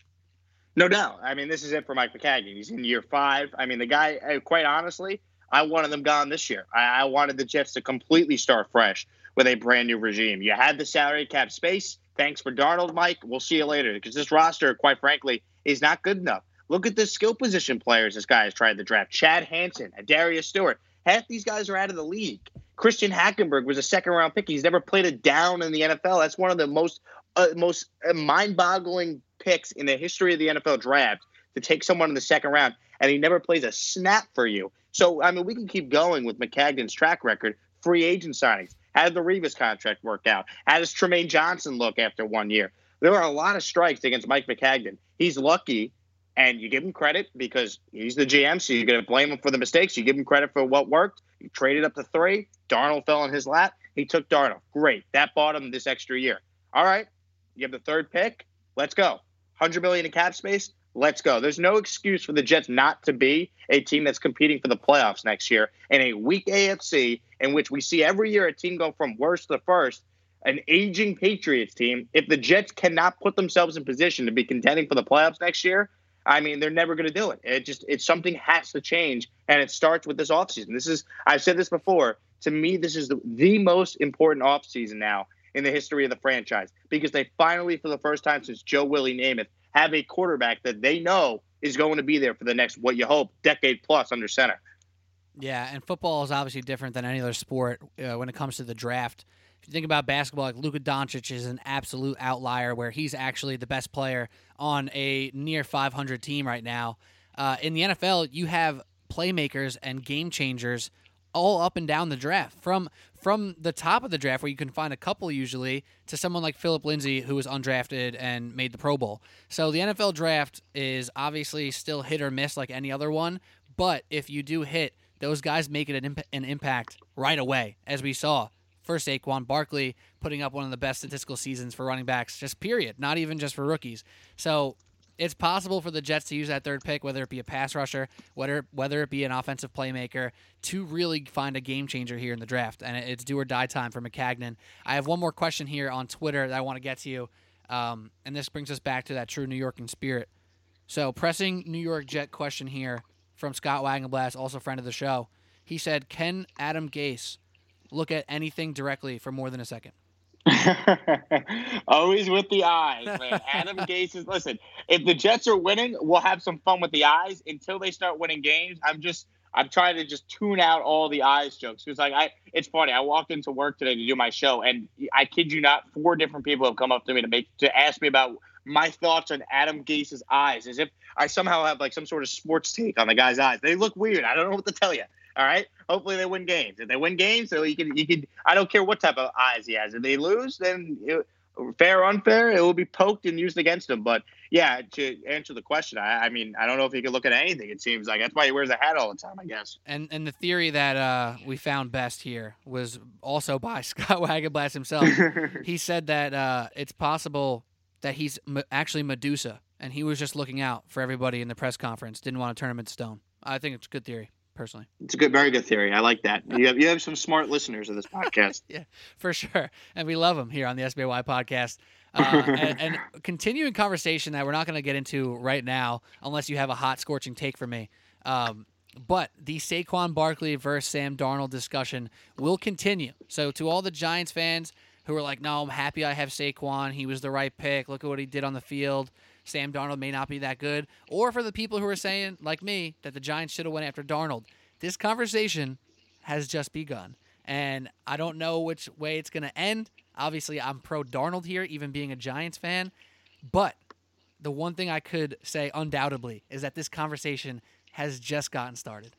No doubt. I mean, this is it for Mike Maccagnan. He's in year 5. I mean, the guy, quite honestly, I wanted them gone this year. I wanted the Jets to completely start fresh with a brand new regime. You had the salary cap space. Thanks for Darnold, Mike. We'll see you later because this roster, quite frankly, is not good enough. Look at the skill position players this guy has tried to draft. Chad Hansen, Adarius Stewart. Half these guys are out of the league. Christian Hackenberg was a 2nd-round pick. He's never played a down in the NFL. That's one of the most mind-boggling picks in the history of the NFL draft to take someone in the 2nd round, and he never plays a snap for you. So, I mean, we can keep going with Maccagnan's track record, free agent signings. How did the Revis contract work out? How does Tremaine Johnson look after 1 year? There are a lot of strikes against Mike Maccagnan. He's lucky, and you give him credit because he's the GM, so you're going to blame him for the mistakes. You give him credit for what worked. You traded up to 3. Darnold fell in his lap. He took Darnold. Great. That bought him this extra year. All right. You have the 3rd pick. Let's go. $100 million in cap space. Let's go. There's no excuse for the Jets not to be a team that's competing for the playoffs next year in a weak AFC in which we see every year a team go from worst to first, an aging Patriots team. If the Jets cannot put themselves in position to be contending for the playoffs next year, I mean, they're never going to do it. It's something has to change, and it starts with this offseason. I've said this before. To me, this is the most important offseason now in the history of the franchise because they finally, for the first time since Joe Willie Namath, have a quarterback that they know is going to be there for the next, what you hope, decade plus under center. Yeah, and football is obviously different than any other sport when it comes to the draft. If you think about basketball, like Luka Doncic is an absolute outlier where he's actually the best player on a near 500 team right now. In the NFL, you have playmakers and game changers all up and down the draft, from from the top of the draft, where you can find a couple usually, to someone like Philip Lindsay, who was undrafted and made the Pro Bowl. So the NFL draft is obviously still hit or miss like any other one, but if you do hit, those guys make it an impact right away, as we saw. First, Saquon Barkley putting up one of the best statistical seasons for running backs, just period, not even just for rookies. So it's possible for the Jets to use that third pick, whether it be a pass rusher, whether it be an offensive playmaker, to really find a game changer here in the draft. And it's do or die time for Maccagnan. I have one more question here on Twitter that I want to get to you, and this brings us back to that true New York in spirit. So pressing New York Jet question here from Scott Wagenblast, also friend of the show. He said, can Adam Gase look at anything directly for more than a second? Always with the eyes, man. Adam Gase is, listen, if the Jets are winning, we'll have some fun with the eyes. Until they start winning games, I'm trying to just tune out all the eyes jokes. Because it's funny. I walked into work today to do my show, and I kid you not, 4 different people have come up to me to ask me about my thoughts on Adam Gase's eyes, as if I somehow have like some sort of sports take on the guy's eyes. They look weird. I don't know what to tell you. All right. Hopefully they win games. If they win games, so you can. I don't care what type of eyes he has. If they lose, then fair or unfair, it will be poked and used against him. But yeah, to answer the question, I mean, I don't know if he can look at anything. It seems like that's why he wears a hat all the time, I guess. And the theory that we found best here was also by Scott Wagenblast himself. He said that it's possible that he's actually Medusa, and he was just looking out for everybody in the press conference. Didn't want to turn him into stone. I think it's a good theory. Personally, it's a very good theory. I like that. You have some smart listeners of this podcast. Yeah, for sure. And we love them here on the SBY podcast. And continuing conversation that we're not going to get into right now, unless you have a hot, scorching take for me. But the Saquon Barkley versus Sam Darnold discussion will continue. So to all the Giants fans who are like, no, I'm happy I have Saquon. He was the right pick. Look at what he did on the field. Sam Darnold may not be that good. Or for the people who are saying, like me, that the Giants should have went after Darnold. This conversation has just begun. And I don't know which way it's going to end. Obviously, I'm pro-Darnold here, even being a Giants fan. But the one thing I could say undoubtedly is that this conversation has just gotten started.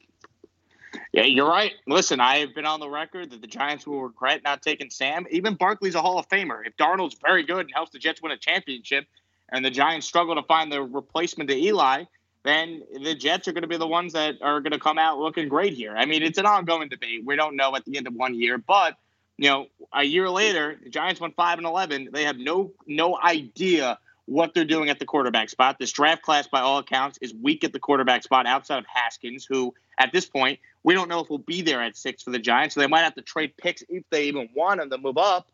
Yeah, you're right. Listen, I have been on the record that the Giants will regret not taking Sam. Even Barkley's a Hall of Famer. If Darnold's very good and helps the Jets win a championship, and the Giants struggle to find the replacement to Eli, then the Jets are going to be the ones that are going to come out looking great here. I mean, it's an ongoing debate. We don't know at the end of one year, but, you know, a year later, the Giants went 5-11. They have no idea what they're doing at the quarterback spot. This draft class, by all accounts, is weak at the quarterback spot outside of Haskins, who, at this point, we don't know if he'll be there at 6 for the Giants, so they might have to trade picks if they even want him to move up.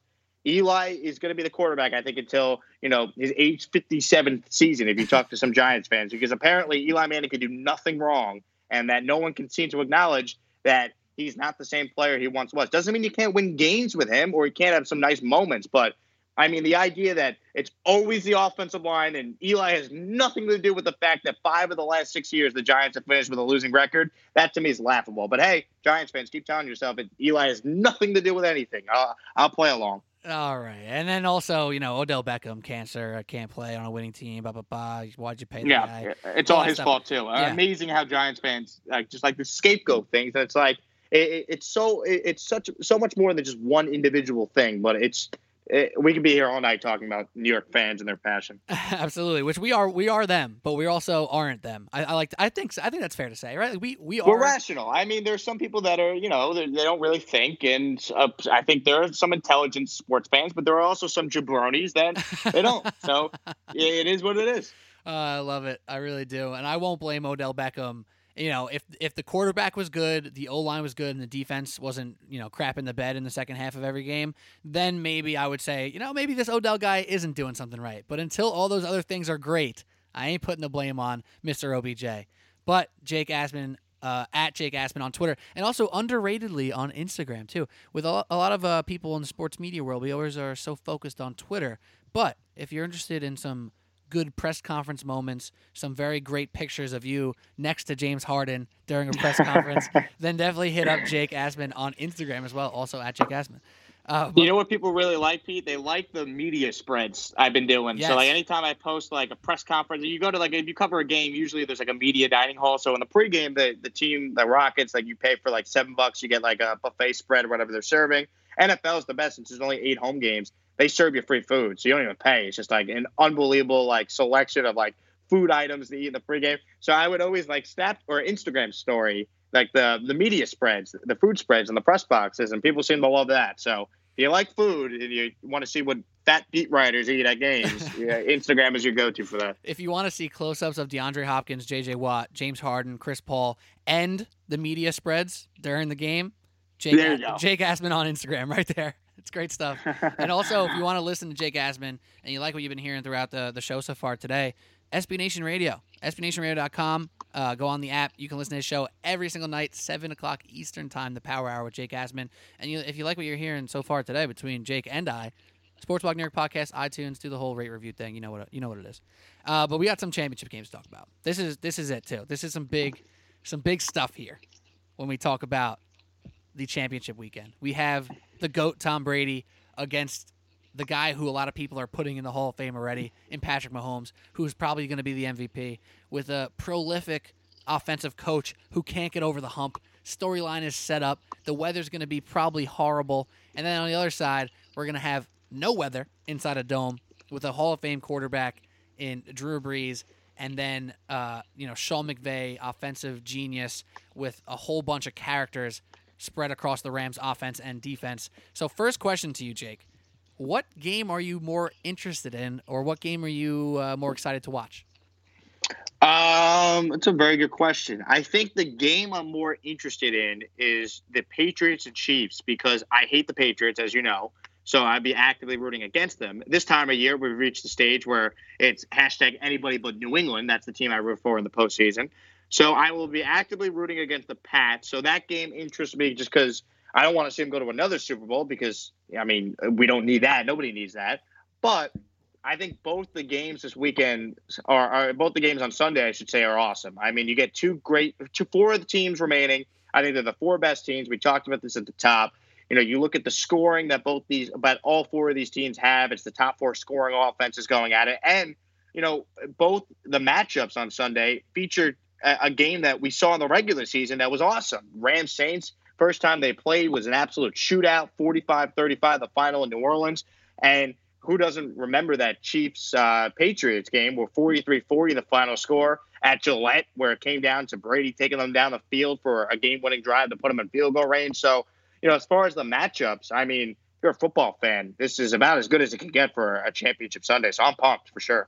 Eli is going to be the quarterback, I think, until, you know, his age 57th season, if you talk to some Giants fans, because apparently Eli Manning could do nothing wrong, and that no one can seem to acknowledge that he's not the same player he once was. Doesn't mean you can't win games with him or he can't have some nice moments, but, I mean, the idea that it's always the offensive line and Eli has nothing to do with the fact that 5 of the last 6 years the Giants have finished with a losing record, that to me is laughable. But, hey, Giants fans, keep telling yourself that Eli has nothing to do with anything. I'll play along. All right. And then also, you know, Odell Beckham, cancer, can't play on a winning team, blah, blah, blah. Why'd you pay the guy? It's all his fault, too. Yeah. Amazing how Giants fans just like the scapegoat things. That's like it's so much more than just one individual thing. But we could be here all night talking about New York fans and their passion. Absolutely. Which we are them, but we also aren't them. I think that's fair to say, right? We're rational. I mean, there's some people that are, you know, they don't really think. And I think there are some intelligent sports fans, but there are also some jabronis that they don't. So it is what it is. I love it. I really do. And I won't blame Odell Beckham. You know, if the quarterback was good, the O-line was good, and the defense wasn't, you know, crap in the bed in the second half of every game, then maybe I would say, you know, maybe this Odell guy isn't doing something right. But until all those other things are great, I ain't putting the blame on Mr. OBJ. But Jake Asman, at Jake Asman on Twitter, and also underratedly on Instagram, too. With a lot of people in the sports media world, we always are so focused on Twitter. But if you're interested in some good press conference moments, some very great pictures of you next to James Harden during a press conference, then definitely hit up Jake Asman on Instagram as well, also at Jake Asman. You know what people really like, Pete? They like the media spreads I've been doing. Yes. So like anytime I post like a press conference, you go to like, if you cover a game, usually there's like a media dining hall. So in the pregame, the team, the Rockets, like you pay for like $7, you get like a buffet spread or whatever they're serving. NFL is the best since there's only 8 home games. They serve you free food, so you don't even pay. It's just like an unbelievable like selection of like food items to eat in the pregame. So I would always like Snap or Instagram story like the media spreads, the food spreads in the press boxes, and people seem to love that. So if you like food and you want to see what fat beat writers eat at games, yeah, Instagram is your go-to for that. If you want to see close-ups of DeAndre Hopkins, J.J. Watt, James Harden, Chris Paul, and the media spreads during the game, Jake Asman on Instagram right there. It's great stuff. And also, if you want to listen to Jake Asman and you like what you've been hearing throughout the show so far today, SB Nation Radio, SBNationRadio.com. Go on the app. You can listen to his show every single night, 7 o'clock Eastern time, the Power Hour with Jake Asman. And if you like what you're hearing so far today between Jake and I, Sports Blog New York podcast, iTunes, do the whole rate review thing. You know what it is. But we got some championship games to talk about. This is it, too. This is some big stuff here when we talk about the championship weekend. We have the GOAT Tom Brady against the guy who a lot of people are putting in the Hall of Fame already in Patrick Mahomes, who's probably going to be the MVP, with a prolific offensive coach who can't get over the hump. Storyline is set up. The weather's going to be probably horrible. And then on the other side, we're going to have no weather inside a dome with a Hall of Fame quarterback in Drew Brees, and then Sean McVay, offensive genius, with a whole bunch of characters spread across the Rams' offense and defense. So first question to you, Jake. What game are you more interested in, or what game are you more excited to watch? It's a very good question. I think the game I'm more interested in is the Patriots and Chiefs, because I hate the Patriots, as you know, so I'd be actively rooting against them. This time of year, we've reached the stage where it's hashtag anybody but New England. That's the team I root for in the postseason. So I will be actively rooting against the Pats. So that game interests me just because I don't want to see him go to another Super Bowl because, I mean, we don't need that. Nobody needs that. But I think both the games this weekend are both the games on Sunday, I should say, are awesome. I mean, you get four of the teams remaining. I think they're the four best teams. We talked about this at the top. You know, you look at the scoring that all four of these teams have. It's the top four scoring offenses going at it. And, you know, both the matchups on Sunday featured a game that we saw in the regular season that was awesome. Rams Saints. First time they played was an absolute shootout, 45-35, the final in New Orleans. And who doesn't remember that Chiefs-Patriots game where 43-40, the final score at Gillette, where it came down to Brady taking them down the field for a game-winning drive to put them in field goal range. So, you know, as far as the matchups, I mean, if you're a football fan, this is about as good as it can get for a championship Sunday. So I'm pumped for sure.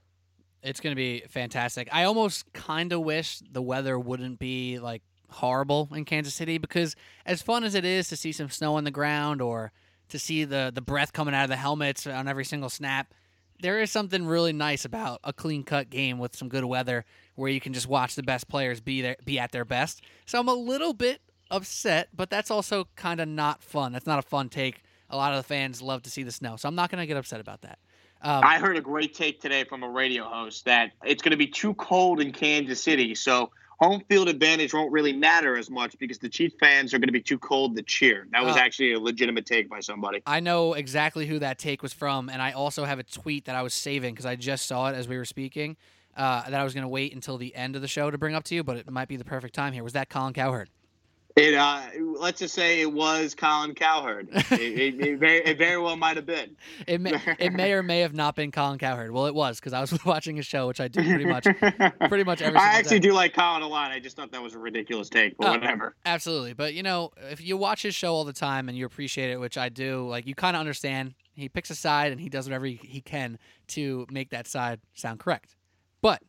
It's going to be fantastic. I almost kind of wish the weather wouldn't be, like, horrible in Kansas City, because as fun as it is to see some snow on the ground or to see the breath coming out of the helmets on every single snap, there is something really nice about a clean-cut game with some good weather where you can just watch the best players be at their best. So I'm a little bit upset, but that's also kind of not fun. That's not a fun take. A lot of the fans love to see the snow, so I'm not going to get upset about that. I heard a great take today from a radio host that it's going to be too cold in Kansas City, so home field advantage won't really matter as much because the Chiefs fans are going to be too cold to cheer. That was actually a legitimate take by somebody. I know exactly who that take was from, and I also have a tweet that I was saving because I just saw it as we were speaking, that I was going to wait until the end of the show to bring up to you, but it might be the perfect time here. Was that Colin Cowherd? Let's just say it was Colin Cowherd. It very well might have been. It may or may have not been Colin Cowherd. Well, it was, because I was watching his show, which I do pretty much every single day. I actually do like Colin a lot. I just thought that was a ridiculous take, but whatever. Absolutely. But, you know, if you watch his show all the time and you appreciate it, which I do, like, you kind of understand. He picks a side and he does whatever he can to make that side sound correct. But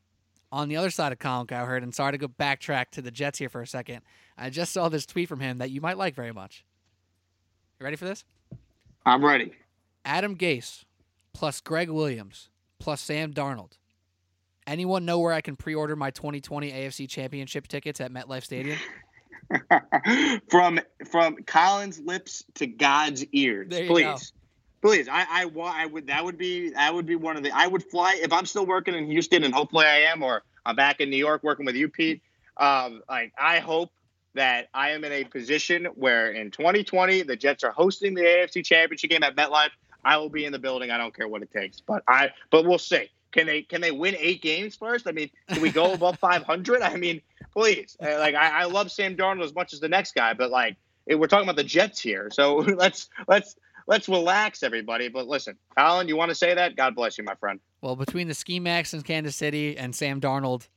on the other side of Colin Cowherd, and sorry to go backtrack to the Jets here for a second, I just saw this tweet from him that you might like very much. You ready for this? I'm ready. Adam Gase plus Gregg Williams plus Sam Darnold. Anyone know where I can pre-order my 2020 AFC Championship tickets at MetLife Stadium? From Colin's lips to God's ears. There you please. Go. Please, I would be one of the. I would fly if I'm still working in Houston, and hopefully I am, or I'm back in New York working with you, Pete. I hope that I am in a position where in 2020, the Jets are hosting the AFC Championship game at MetLife. I will be in the building. I don't care what it takes, but we'll see. Can they win 8 games first? I mean, can we go above 500? I mean, please. Like, I love Sam Darnold as much as the next guy, but like, we're talking about the Jets here, so let's relax, everybody. But listen, Colin, you want to say that? God bless you, my friend. Well, between the Ski Max in Kansas City and Sam Darnold,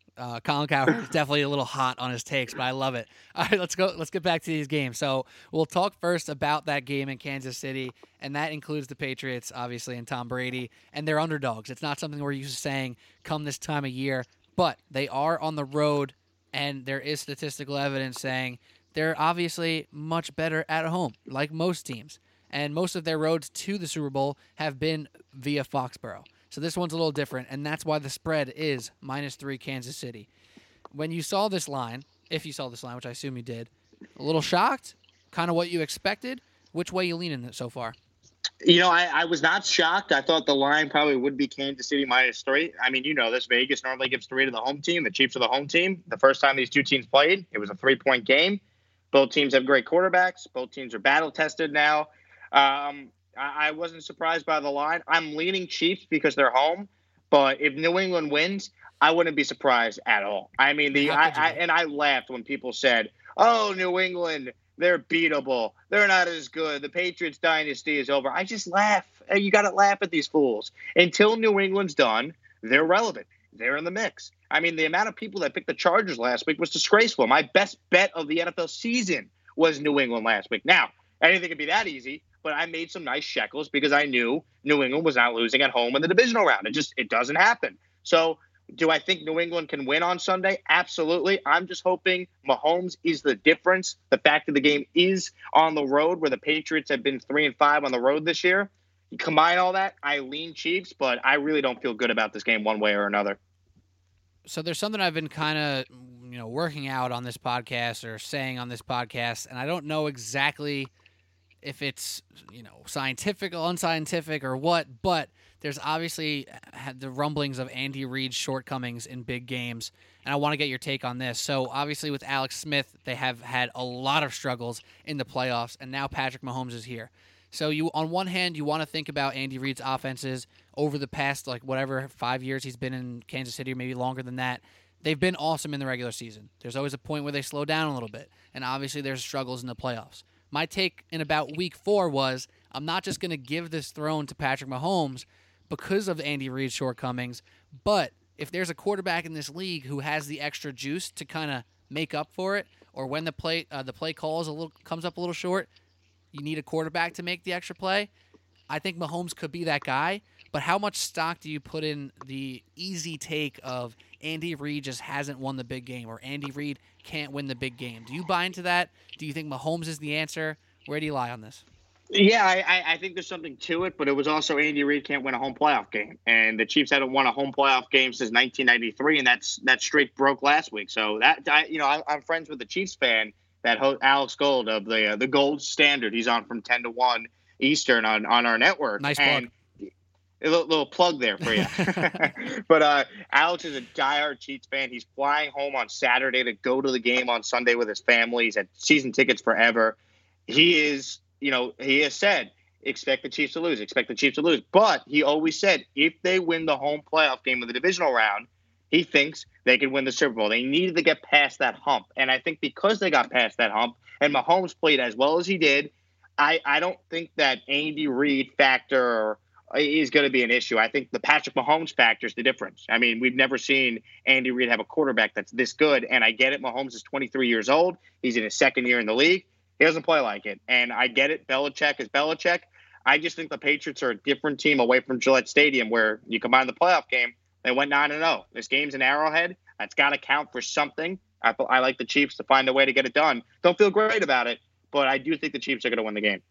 Colin Cowherd is definitely a little hot on his takes, but I love it. All right, let's go. Let's get back to these games. So we'll talk first about that game in Kansas City, and that includes the Patriots, obviously, and Tom Brady, and they're underdogs. It's not something we're used to saying come this time of year, but they are on the road, and there is statistical evidence saying they're obviously much better at home, like most teams. And most of their roads to the Super Bowl have been via Foxborough. So this one's a little different, and that's why the spread is -3 Kansas City. When you saw this line, if you saw this line, which I assume you did, a little shocked, kind of what you expected. Which way you leaning so far? You know, I was not shocked. I thought the line probably would be Kansas City -3. I mean, you know this. Vegas normally gives 3 to the home team. The Chiefs are the home team. The first time these two teams played, it was a 3-point game. Both teams have great quarterbacks. Both teams are battle-tested now. I wasn't surprised by the line. I'm leaning Chiefs because they're home, but if New England wins, I wouldn't be surprised at all. I mean, I laughed when people said, "Oh, New England, they're beatable. They're not as good. The Patriots dynasty is over." I just laugh. You got to laugh at these fools. Until New England's done, they're relevant. They're in the mix. I mean, the amount of people that picked the Chargers last week was disgraceful. My best bet of the NFL season was New England last week. Now, anything could be that easy. But I made some nice shekels because I knew New England was not losing at home in the divisional round. It doesn't happen. So do I think New England can win on Sunday? Absolutely. I'm just hoping Mahomes is the difference. The fact that the game is on the road where the Patriots have been 3-5 on the road this year. You combine all that, I lean Chiefs, but I really don't feel good about this game one way or another. So there's something I've been kind of, working out on this podcast or saying on this podcast, and I don't know exactly – if it's, scientific or unscientific or what, but there's obviously the rumblings of Andy Reid's shortcomings in big games, and I want to get your take on this. So, obviously, with Alex Smith, they have had a lot of struggles in the playoffs, and now Patrick Mahomes is here. So, on one hand, you want to think about Andy Reid's offenses over the past, 5 years he's been in Kansas City, or maybe longer than that. They've been awesome in the regular season. There's always a point where they slow down a little bit, and obviously there's struggles in the playoffs. My take in about week 4 was I'm not just going to give this throne to Patrick Mahomes because of Andy Reid's shortcomings, but if there's a quarterback in this league who has the extra juice to kind of make up for it, or when the play calls comes up a little short, you need a quarterback to make the extra play. I think Mahomes could be that guy, but how much stock do you put in the easy take of Andy Reid just hasn't won the big game, or Andy Reid can't win the big game? Do you buy into that? Do you think Mahomes is the answer? Where do you lie on this? Yeah, I think there's something to it, but it was also Andy Reid can't win a home playoff game, and the Chiefs haven't won a home playoff game since 1993, and that straight broke last week. So I'm friends with the Chiefs fan that Alex Gold of the Gold Standard. He's on from 10 to 1 Eastern on our network. Nice plug. A little plug there for you. But Alex is a diehard Chiefs fan. He's flying home on Saturday to go to the game on Sunday with his family. He's had season tickets forever. He has said, expect the Chiefs to lose. But he always said, if they win the home playoff game of the divisional round, he thinks they can win the Super Bowl. They needed to get past that hump. And I think because they got past that hump and Mahomes played as well as he did, I don't think that Andy Reid factor or is going to be an issue. I think the Patrick Mahomes factor is the difference. I mean, we've never seen Andy Reid have a quarterback that's this good, and I get it. Mahomes is 23 years old. He's in his second year in the league. He doesn't play like it, and I get it. Belichick is Belichick. I just think the Patriots are a different team away from Gillette Stadium where you combine the playoff game, they went 9-0. This game's an Arrowhead. That's got to count for something. I like the Chiefs to find a way to get it done. Don't feel great about it, but I do think the Chiefs are going to win the game.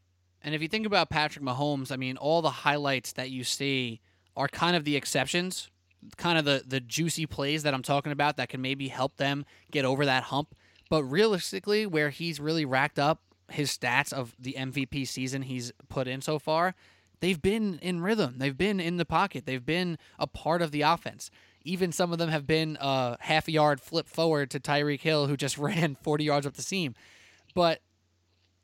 And if you think about Patrick Mahomes, I mean, all the highlights that you see are kind of the exceptions, kind of the juicy plays that I'm talking about that can maybe help them get over that hump. But realistically, where he's really racked up his stats of the MVP season he's put in so far, they've been in rhythm. They've been in the pocket. They've been a part of the offense. Even some of them have been a half a yard flip forward to Tyreek Hill, who just ran 40 yards up the seam. But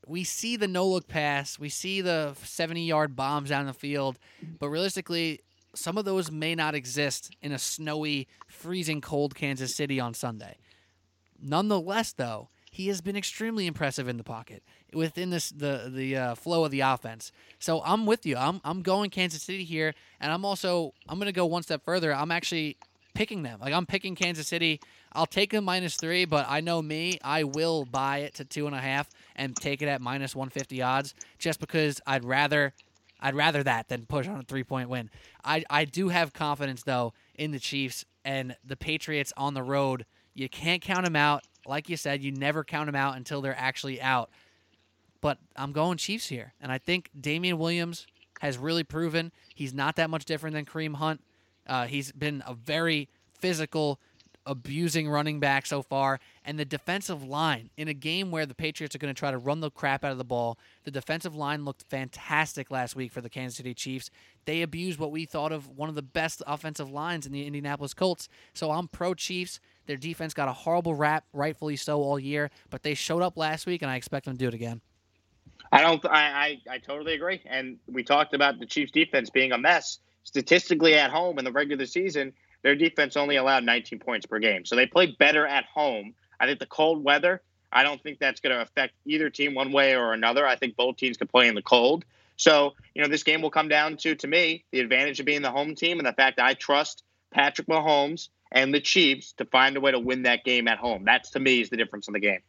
we see the no-look pass. We see the 70-yard bombs down the field. But realistically, some of those may not exist in a snowy, freezing cold Kansas City on Sunday. Nonetheless, though, he has been extremely impressive in the pocket within this the flow of the offense. So I'm with you. I'm going Kansas City here, and I'm going to go one step further. I'm actually picking them. Like, I'm picking Kansas City. I'll take them -3, but I know me. I will buy it to 2.5 and take it at -150 odds, just because I'd rather that than push on a 3-point win. I do have confidence though in the Chiefs and the Patriots on the road. You can't count them out. Like you said, you never count them out until they're actually out. But I'm going Chiefs here. And I think Damian Williams has really proven he's not that much different than Kareem Hunt. He's been a very physical, abusing running back so far. And the defensive line, in a game where the Patriots are going to try to run the crap out of the ball, the defensive line looked fantastic last week for the Kansas City Chiefs. They abused what we thought of one of the best offensive lines in the Indianapolis Colts. So I'm pro-Chiefs. Their defense got a horrible rap, rightfully so, all year. But they showed up last week, and I expect them to do it again. I totally agree. And we talked about the Chiefs' defense being a mess. Statistically, at home in the regular season, their defense only allowed 19 points per game. So they played better at home. I think the cold weather, I don't think that's going to affect either team one way or another. I think both teams can play in the cold. So, this game will come down to me, the advantage of being the home team and the fact that I trust Patrick Mahomes and the Chiefs to find a way to win that game at home. That's, to me, is the difference in the game.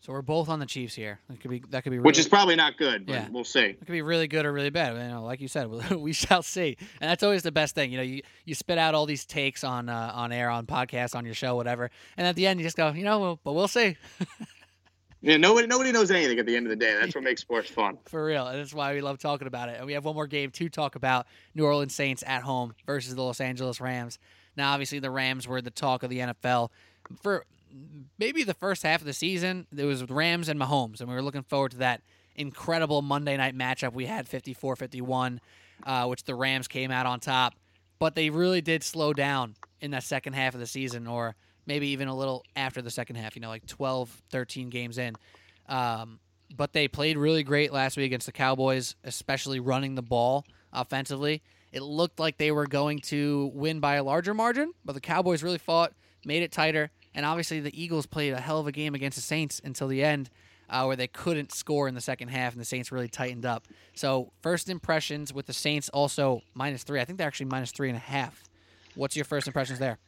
So we're both on the Chiefs here. That could be really, which is probably not good, but yeah, We'll see. It could be really good or really bad. Like you said, we shall see. And that's always the best thing. You spit out all these takes on air, on podcasts, on your show, whatever. And at the end, you just go, but we'll see. Yeah, nobody knows anything at the end of the day. That's what makes sports fun. For real. And that's why we love talking about it. And we have one more game to talk about: New Orleans Saints at home versus the Los Angeles Rams. Now, obviously, the Rams were the talk of the NFL for maybe the first half of the season. It was Rams and Mahomes, and we were looking forward to that incredible Monday night matchup we had, 54-51, which the Rams came out on top. But they really did slow down in that second half of the season, or maybe even a little after the second half, like 12, 13 games in. But they played really great last week against the Cowboys, especially running the ball offensively. It looked like they were going to win by a larger margin, but the Cowboys really fought, made it tighter. And obviously the Eagles played a hell of a game against the Saints until the end, where they couldn't score in the second half, and the Saints really tightened up. So first impressions with the Saints, also -3. I think they're actually -3.5. What's your first impressions there?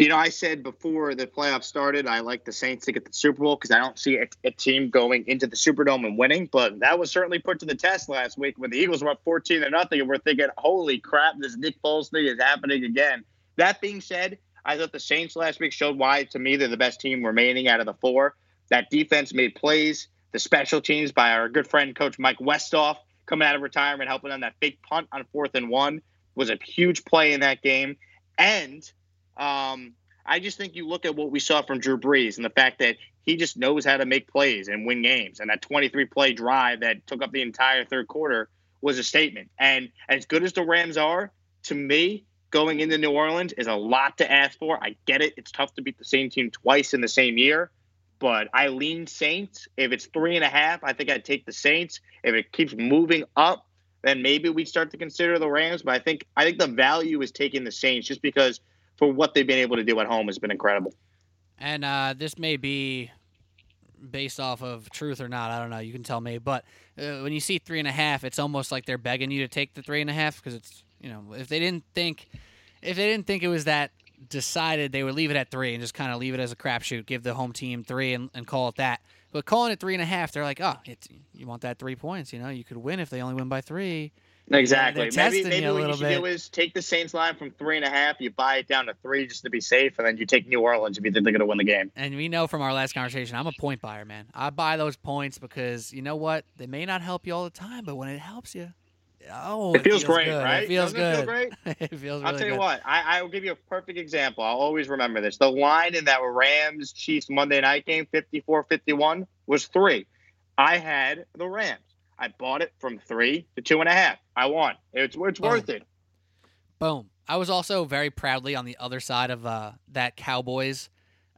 I said before the playoffs started, I like the Saints to get the Super Bowl because I don't see a team going into the Superdome and winning. But that was certainly put to the test last week when the Eagles were up 14-0, and we're thinking, holy crap, this Nick Foles thing is happening again. That being said, I thought the Saints last week showed why, to me, they're the best team remaining out of the four. That defense made plays. The special teams by our good friend, Coach Mike Westhoff, coming out of retirement, helping on that fake punt on 4th and 1, was a huge play in that game. And I just think you look at what we saw from Drew Brees and the fact that he just knows how to make plays and win games. And that 23-play drive that took up the entire third quarter was a statement. And as good as the Rams are, to me, going into New Orleans is a lot to ask for. I get it. It's tough to beat the same team twice in the same year, but I lean Saints. If it's 3.5, I think I'd take the Saints. If it keeps moving up, then maybe we'd start to consider the Rams. But I think the value is taking the Saints just because for what they've been able to do at home has been incredible. And this may be based off of truth or not. I don't know. You can tell me. But when you see 3.5, it's almost like they're begging you to take the 3.5 because it's, if they didn't think it was that decided, they would leave it at 3 and just kind of leave it as a crapshoot, give the home team 3 and call it that. But calling it 3.5, they're like, you want that 3 points, you could win if they only win by 3. Exactly. Maybe what you should do is take the Saints line from 3.5, you buy it down to 3 just to be safe, and then you take New Orleans if you think they're going to win the game. And we know from our last conversation, I'm a point buyer, man. I buy those points because, you know what, they may not help you all the time, but when it helps you, it feels great, good, right? It feels good. It feel great? It feels really I'll tell you good. What, I will give you a perfect example. I'll always remember this. The line in that Rams-Chiefs Monday night game, 54-51, was 3. I had the Rams. I bought it from 3 to 2.5. I won. It's worth it. Boom. I was also very proudly on the other side of that Cowboys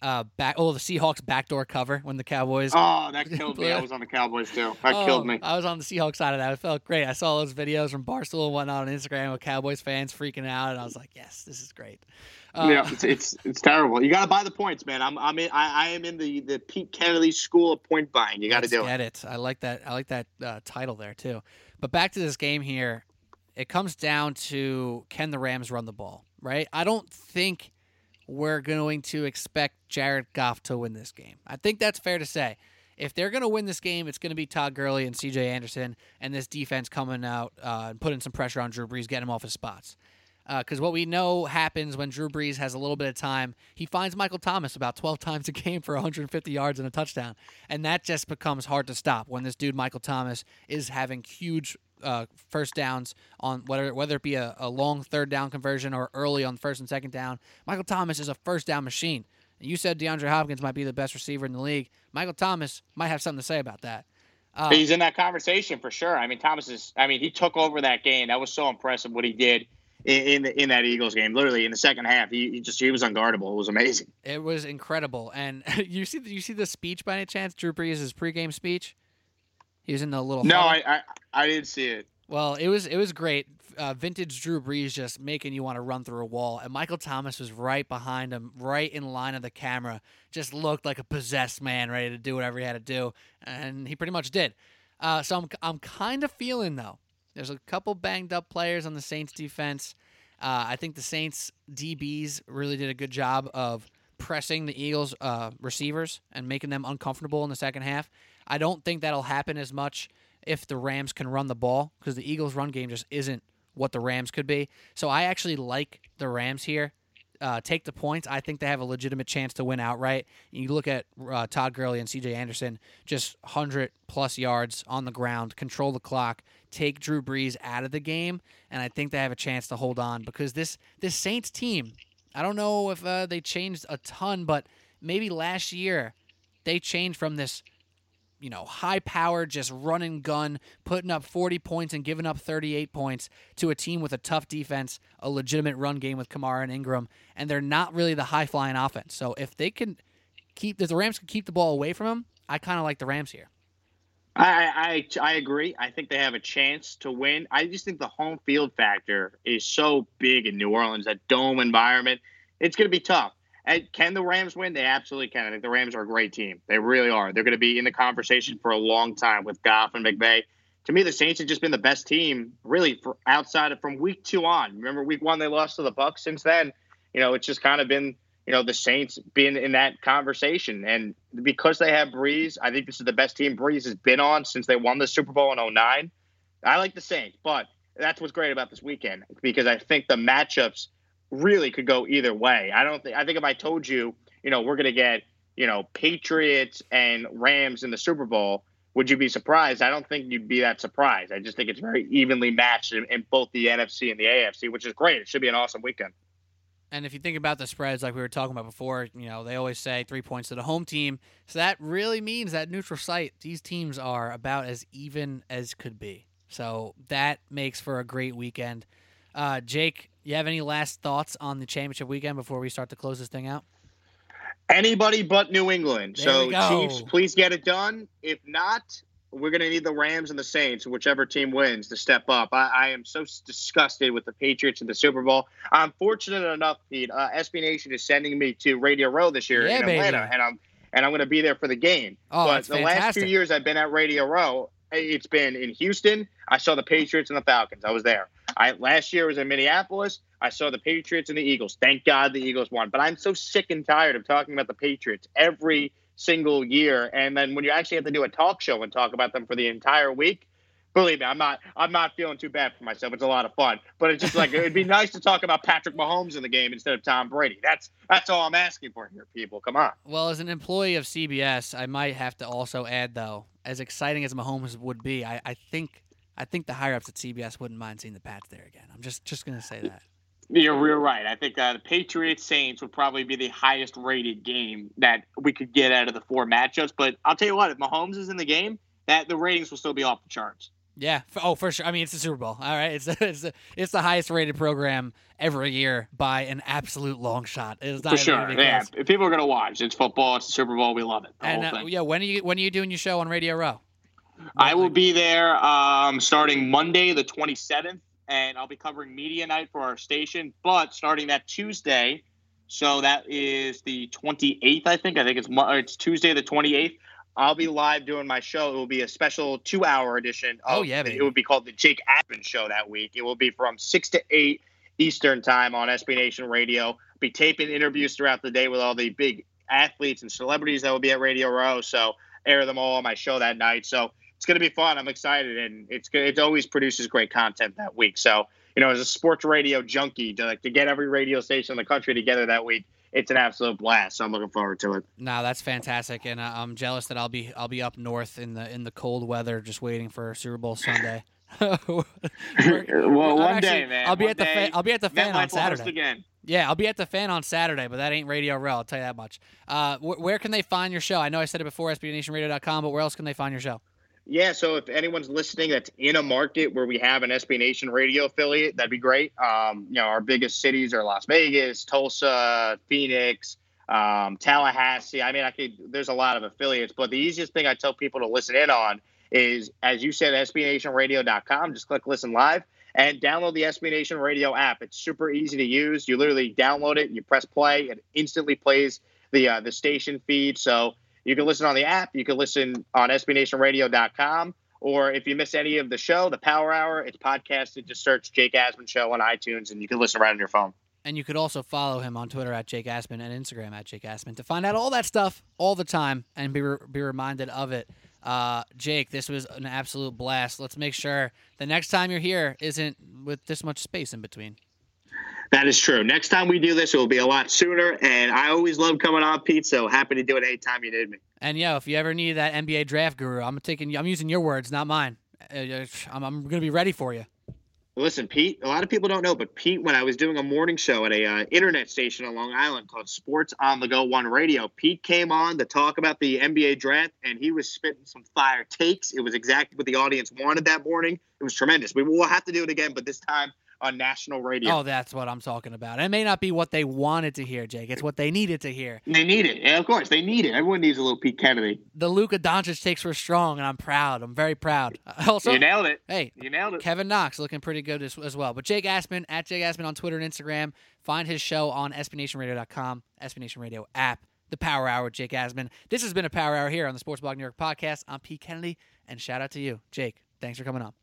the Seahawks backdoor cover when the Cowboys. Oh, that killed me. I was on the Cowboys too. That killed me. I was on the Seahawks side of that. It felt great. I saw those videos from Barstool and whatnot on Instagram with Cowboys fans freaking out, and I was like, yes, this is great. Yeah, it's terrible. You got to buy the points, man. I am in the Pete Kennedy school of point buying. You got to do it. Get it. I like that. I like that title there too. But back to this game here, it comes down to, can the Rams run the ball, right? I don't think we're going to expect Jared Goff to win this game. I think that's fair to say. If they're going to win this game, it's going to be Todd Gurley and C.J. Anderson and this defense coming out and putting some pressure on Drew Brees, getting him off his spots. Because what we know happens when Drew Brees has a little bit of time, he finds Michael Thomas about 12 times a game for 150 yards and a touchdown. And that just becomes hard to stop when this dude, Michael Thomas, is having huge first downs on whether it be a long third down conversion or early on first and second down. Michael Thomas is a first down machine. And you said DeAndre Hopkins might be the best receiver in the league. Michael Thomas might have something to say about that. He's in that conversation for sure. I mean, he took over that game. That was so impressive what he did in that Eagles game. Literally in the second half, he was unguardable. It was amazing. It was incredible. And you see the speech by any chance? Drew Brees' pregame speech. He was in the little. No, I didn't see it. Well, it was great. Vintage Drew Brees just making you want to run through a wall, and Michael Thomas was right behind him, right in line of the camera. Just looked like a possessed man, ready to do whatever he had to do, and he pretty much did. So I'm kind of feeling though, there's a couple banged up players on the Saints defense. I think the Saints DBs really did a good job of pressing the Eagles receivers and making them uncomfortable in the second half. I don't think that'll happen as much if the Rams can run the ball, because the Eagles' run game just isn't what the Rams could be. So I actually like the Rams here. Take the points. I think they have a legitimate chance to win outright. You look at Todd Gurley and C.J. Anderson, just 100-plus yards on the ground, control the clock, take Drew Brees out of the game, and I think they have a chance to hold on, because this Saints team, I don't know if they changed a ton, but maybe last year they changed from this high power, just run and gun, putting up 40 points and giving up 38 points to a team with a tough defense, a legitimate run game with Kamara and Ingram, and they're not really the high-flying offense. So if the Rams can keep the ball away from them, I kind of like the Rams here. I agree. I think they have a chance to win. I just think the home field factor is so big in New Orleans, that dome environment. It's going to be tough. And can the Rams win? They absolutely can. I think the Rams are a great team. They really are. They're going to be in the conversation for a long time with Goff and McVay. To me, the Saints have just been the best team, really, from week 2 on. Remember, week 1 they lost to the Bucs. Since then, it's just kind of been, the Saints being in that conversation. And because they have Brees, I think this is the best team Brees has been on since they won the Super Bowl in 2009. I like the Saints, but that's what's great about this weekend, because I think the matchups really could go either way. I think if I told you, we're going to get, Patriots and Rams in the Super Bowl, would you be surprised? I don't think you'd be that surprised. I just think it's very evenly matched in both the NFC and the AFC, which is great. It should be an awesome weekend. And if you think about the spreads, like we were talking about before, they always say 3 points to the home team. So that really means that neutral site, these teams are about as even as could be. So that makes for a great weekend. Jake, you have any last thoughts on the championship weekend before we start to close this thing out? Anybody but New England. So Chiefs, please get it done. If not, we're going to need the Rams and the Saints, whichever team wins, to step up. I am so disgusted with the Patriots in the Super Bowl. I'm fortunate enough, Pete. SB Nation is sending me to Radio Row this year in Atlanta, baby. and I'm going to be there for the game. Oh, but the fantastic. Last 2 years I've been at Radio Row, it's been in Houston. I saw the Patriots and the Falcons. I was there. Last year was in Minneapolis. I saw the Patriots and the Eagles. Thank God the Eagles won. But I'm so sick and tired of talking about the Patriots every single year. And then when you actually have to do a talk show and talk about them for the entire week, believe me, I'm not feeling too bad for myself. It's a lot of fun. But it's just like it'd be nice to talk about Patrick Mahomes in the game instead of Tom Brady. That's all I'm asking for here, people. Come on. Well, as an employee of CBS, I might have to also add, though, as exciting as Mahomes would be, I think the higher ups at CBS wouldn't mind seeing the Pats there again. I'm just gonna say that. You're right. I think the Patriots Saints would probably be the highest rated game that we could get out of the four matchups. But I'll tell you what, if Mahomes is in the game, the ratings will still be off the charts. Yeah. Oh, for sure. I mean, it's the Super Bowl. All right. It's the highest rated program every year by an absolute long shot. It's not for sure. Yeah. If people are going to watch. It's football. It's the Super Bowl. We love it. The whole thing. Yeah. When are you doing your show on Radio Row? I will be there starting Monday, the 27th, and I'll be covering media night for our station. But starting that Tuesday, so that is the 28th, I think. I think it's Tuesday, the 28th. I'll be live doing my show. It will be a special 2-hour edition. It would be called the Jake Asman Show that week. It will be from 6 to 8 Eastern time on SB Nation Radio. I'll be taping interviews throughout the day with all the big athletes and celebrities that will be at Radio Row. So air them all on my show that night. So it's going to be fun. I'm excited. And it always produces great content that week. So, you know, as a sports radio junkie, to get every radio station in the country together that week, it's an absolute blast. So I'm looking forward to it. No, that's fantastic, and I'm jealous that I'll be up north in the cold weather, just waiting for Super Bowl Sunday. Well, one day, man. I'll be at the fan on Saturday again. Yeah, I'll be at the fan on Saturday, but that ain't Radio Row. I'll tell you that much. Where can they find your show? I know I said it before, SBNationRadio.com, but where else can they find your show? Yeah, so if anyone's listening that's in a market where we have an SB Nation Radio affiliate, that'd be great. You know, our biggest cities are Las Vegas, Tulsa, Phoenix, Tallahassee. I mean, there's a lot of affiliates, but the easiest thing I tell people to listen in on is, as you said, SBNationRadio.com. Just click Listen Live and download the SB Nation Radio app. It's super easy to use. You literally download it, you press play, it instantly plays the station feed. So you can listen on the app. You can listen on SBNationRadio.com. Or if you miss any of the show, the Power Hour, it's podcasted. Just search Jake Asman Show on iTunes, and you can listen right on your phone. And you could also follow him on Twitter at Jake Asman and Instagram at Jake Asman to find out all that stuff all the time and be reminded of it. Jake, this was an absolute blast. Let's make sure the next time you're here isn't with this much space in between. That is true. Next time we do this, it will be a lot sooner, and I always love coming on, Pete, so happy to do it anytime you need me. And, yo, if you ever need that NBA draft guru, I'm using your words, not mine. I'm going to be ready for you. Listen, Pete, a lot of people don't know, but Pete, when I was doing a morning show at a internet station on Long Island called Sports on the Go One Radio, Pete came on to talk about the NBA draft, and he was spitting some fire takes. It was exactly what the audience wanted that morning. It was tremendous. We will have to do it again, but this time on national radio. Oh, that's what I'm talking about. It may not be what they wanted to hear, Jake. It's what they needed to hear. They need it. Yeah, of course. They need it. Everyone needs a little Pete Kennedy. The Luka Doncic takes were strong, and I'm proud. I'm very proud. Also, you nailed it. Hey, you nailed it. Kevin Knox looking pretty good as well. But Jake Asman, at Jake Asman on Twitter and Instagram. Find his show on SBNationRadio.com, SB Nation Radio app, the Power Hour with Jake Asman. This has been a Power Hour here on the Sports Blog New York podcast. I'm Pete Kennedy, and shout out to you, Jake. Thanks for coming on.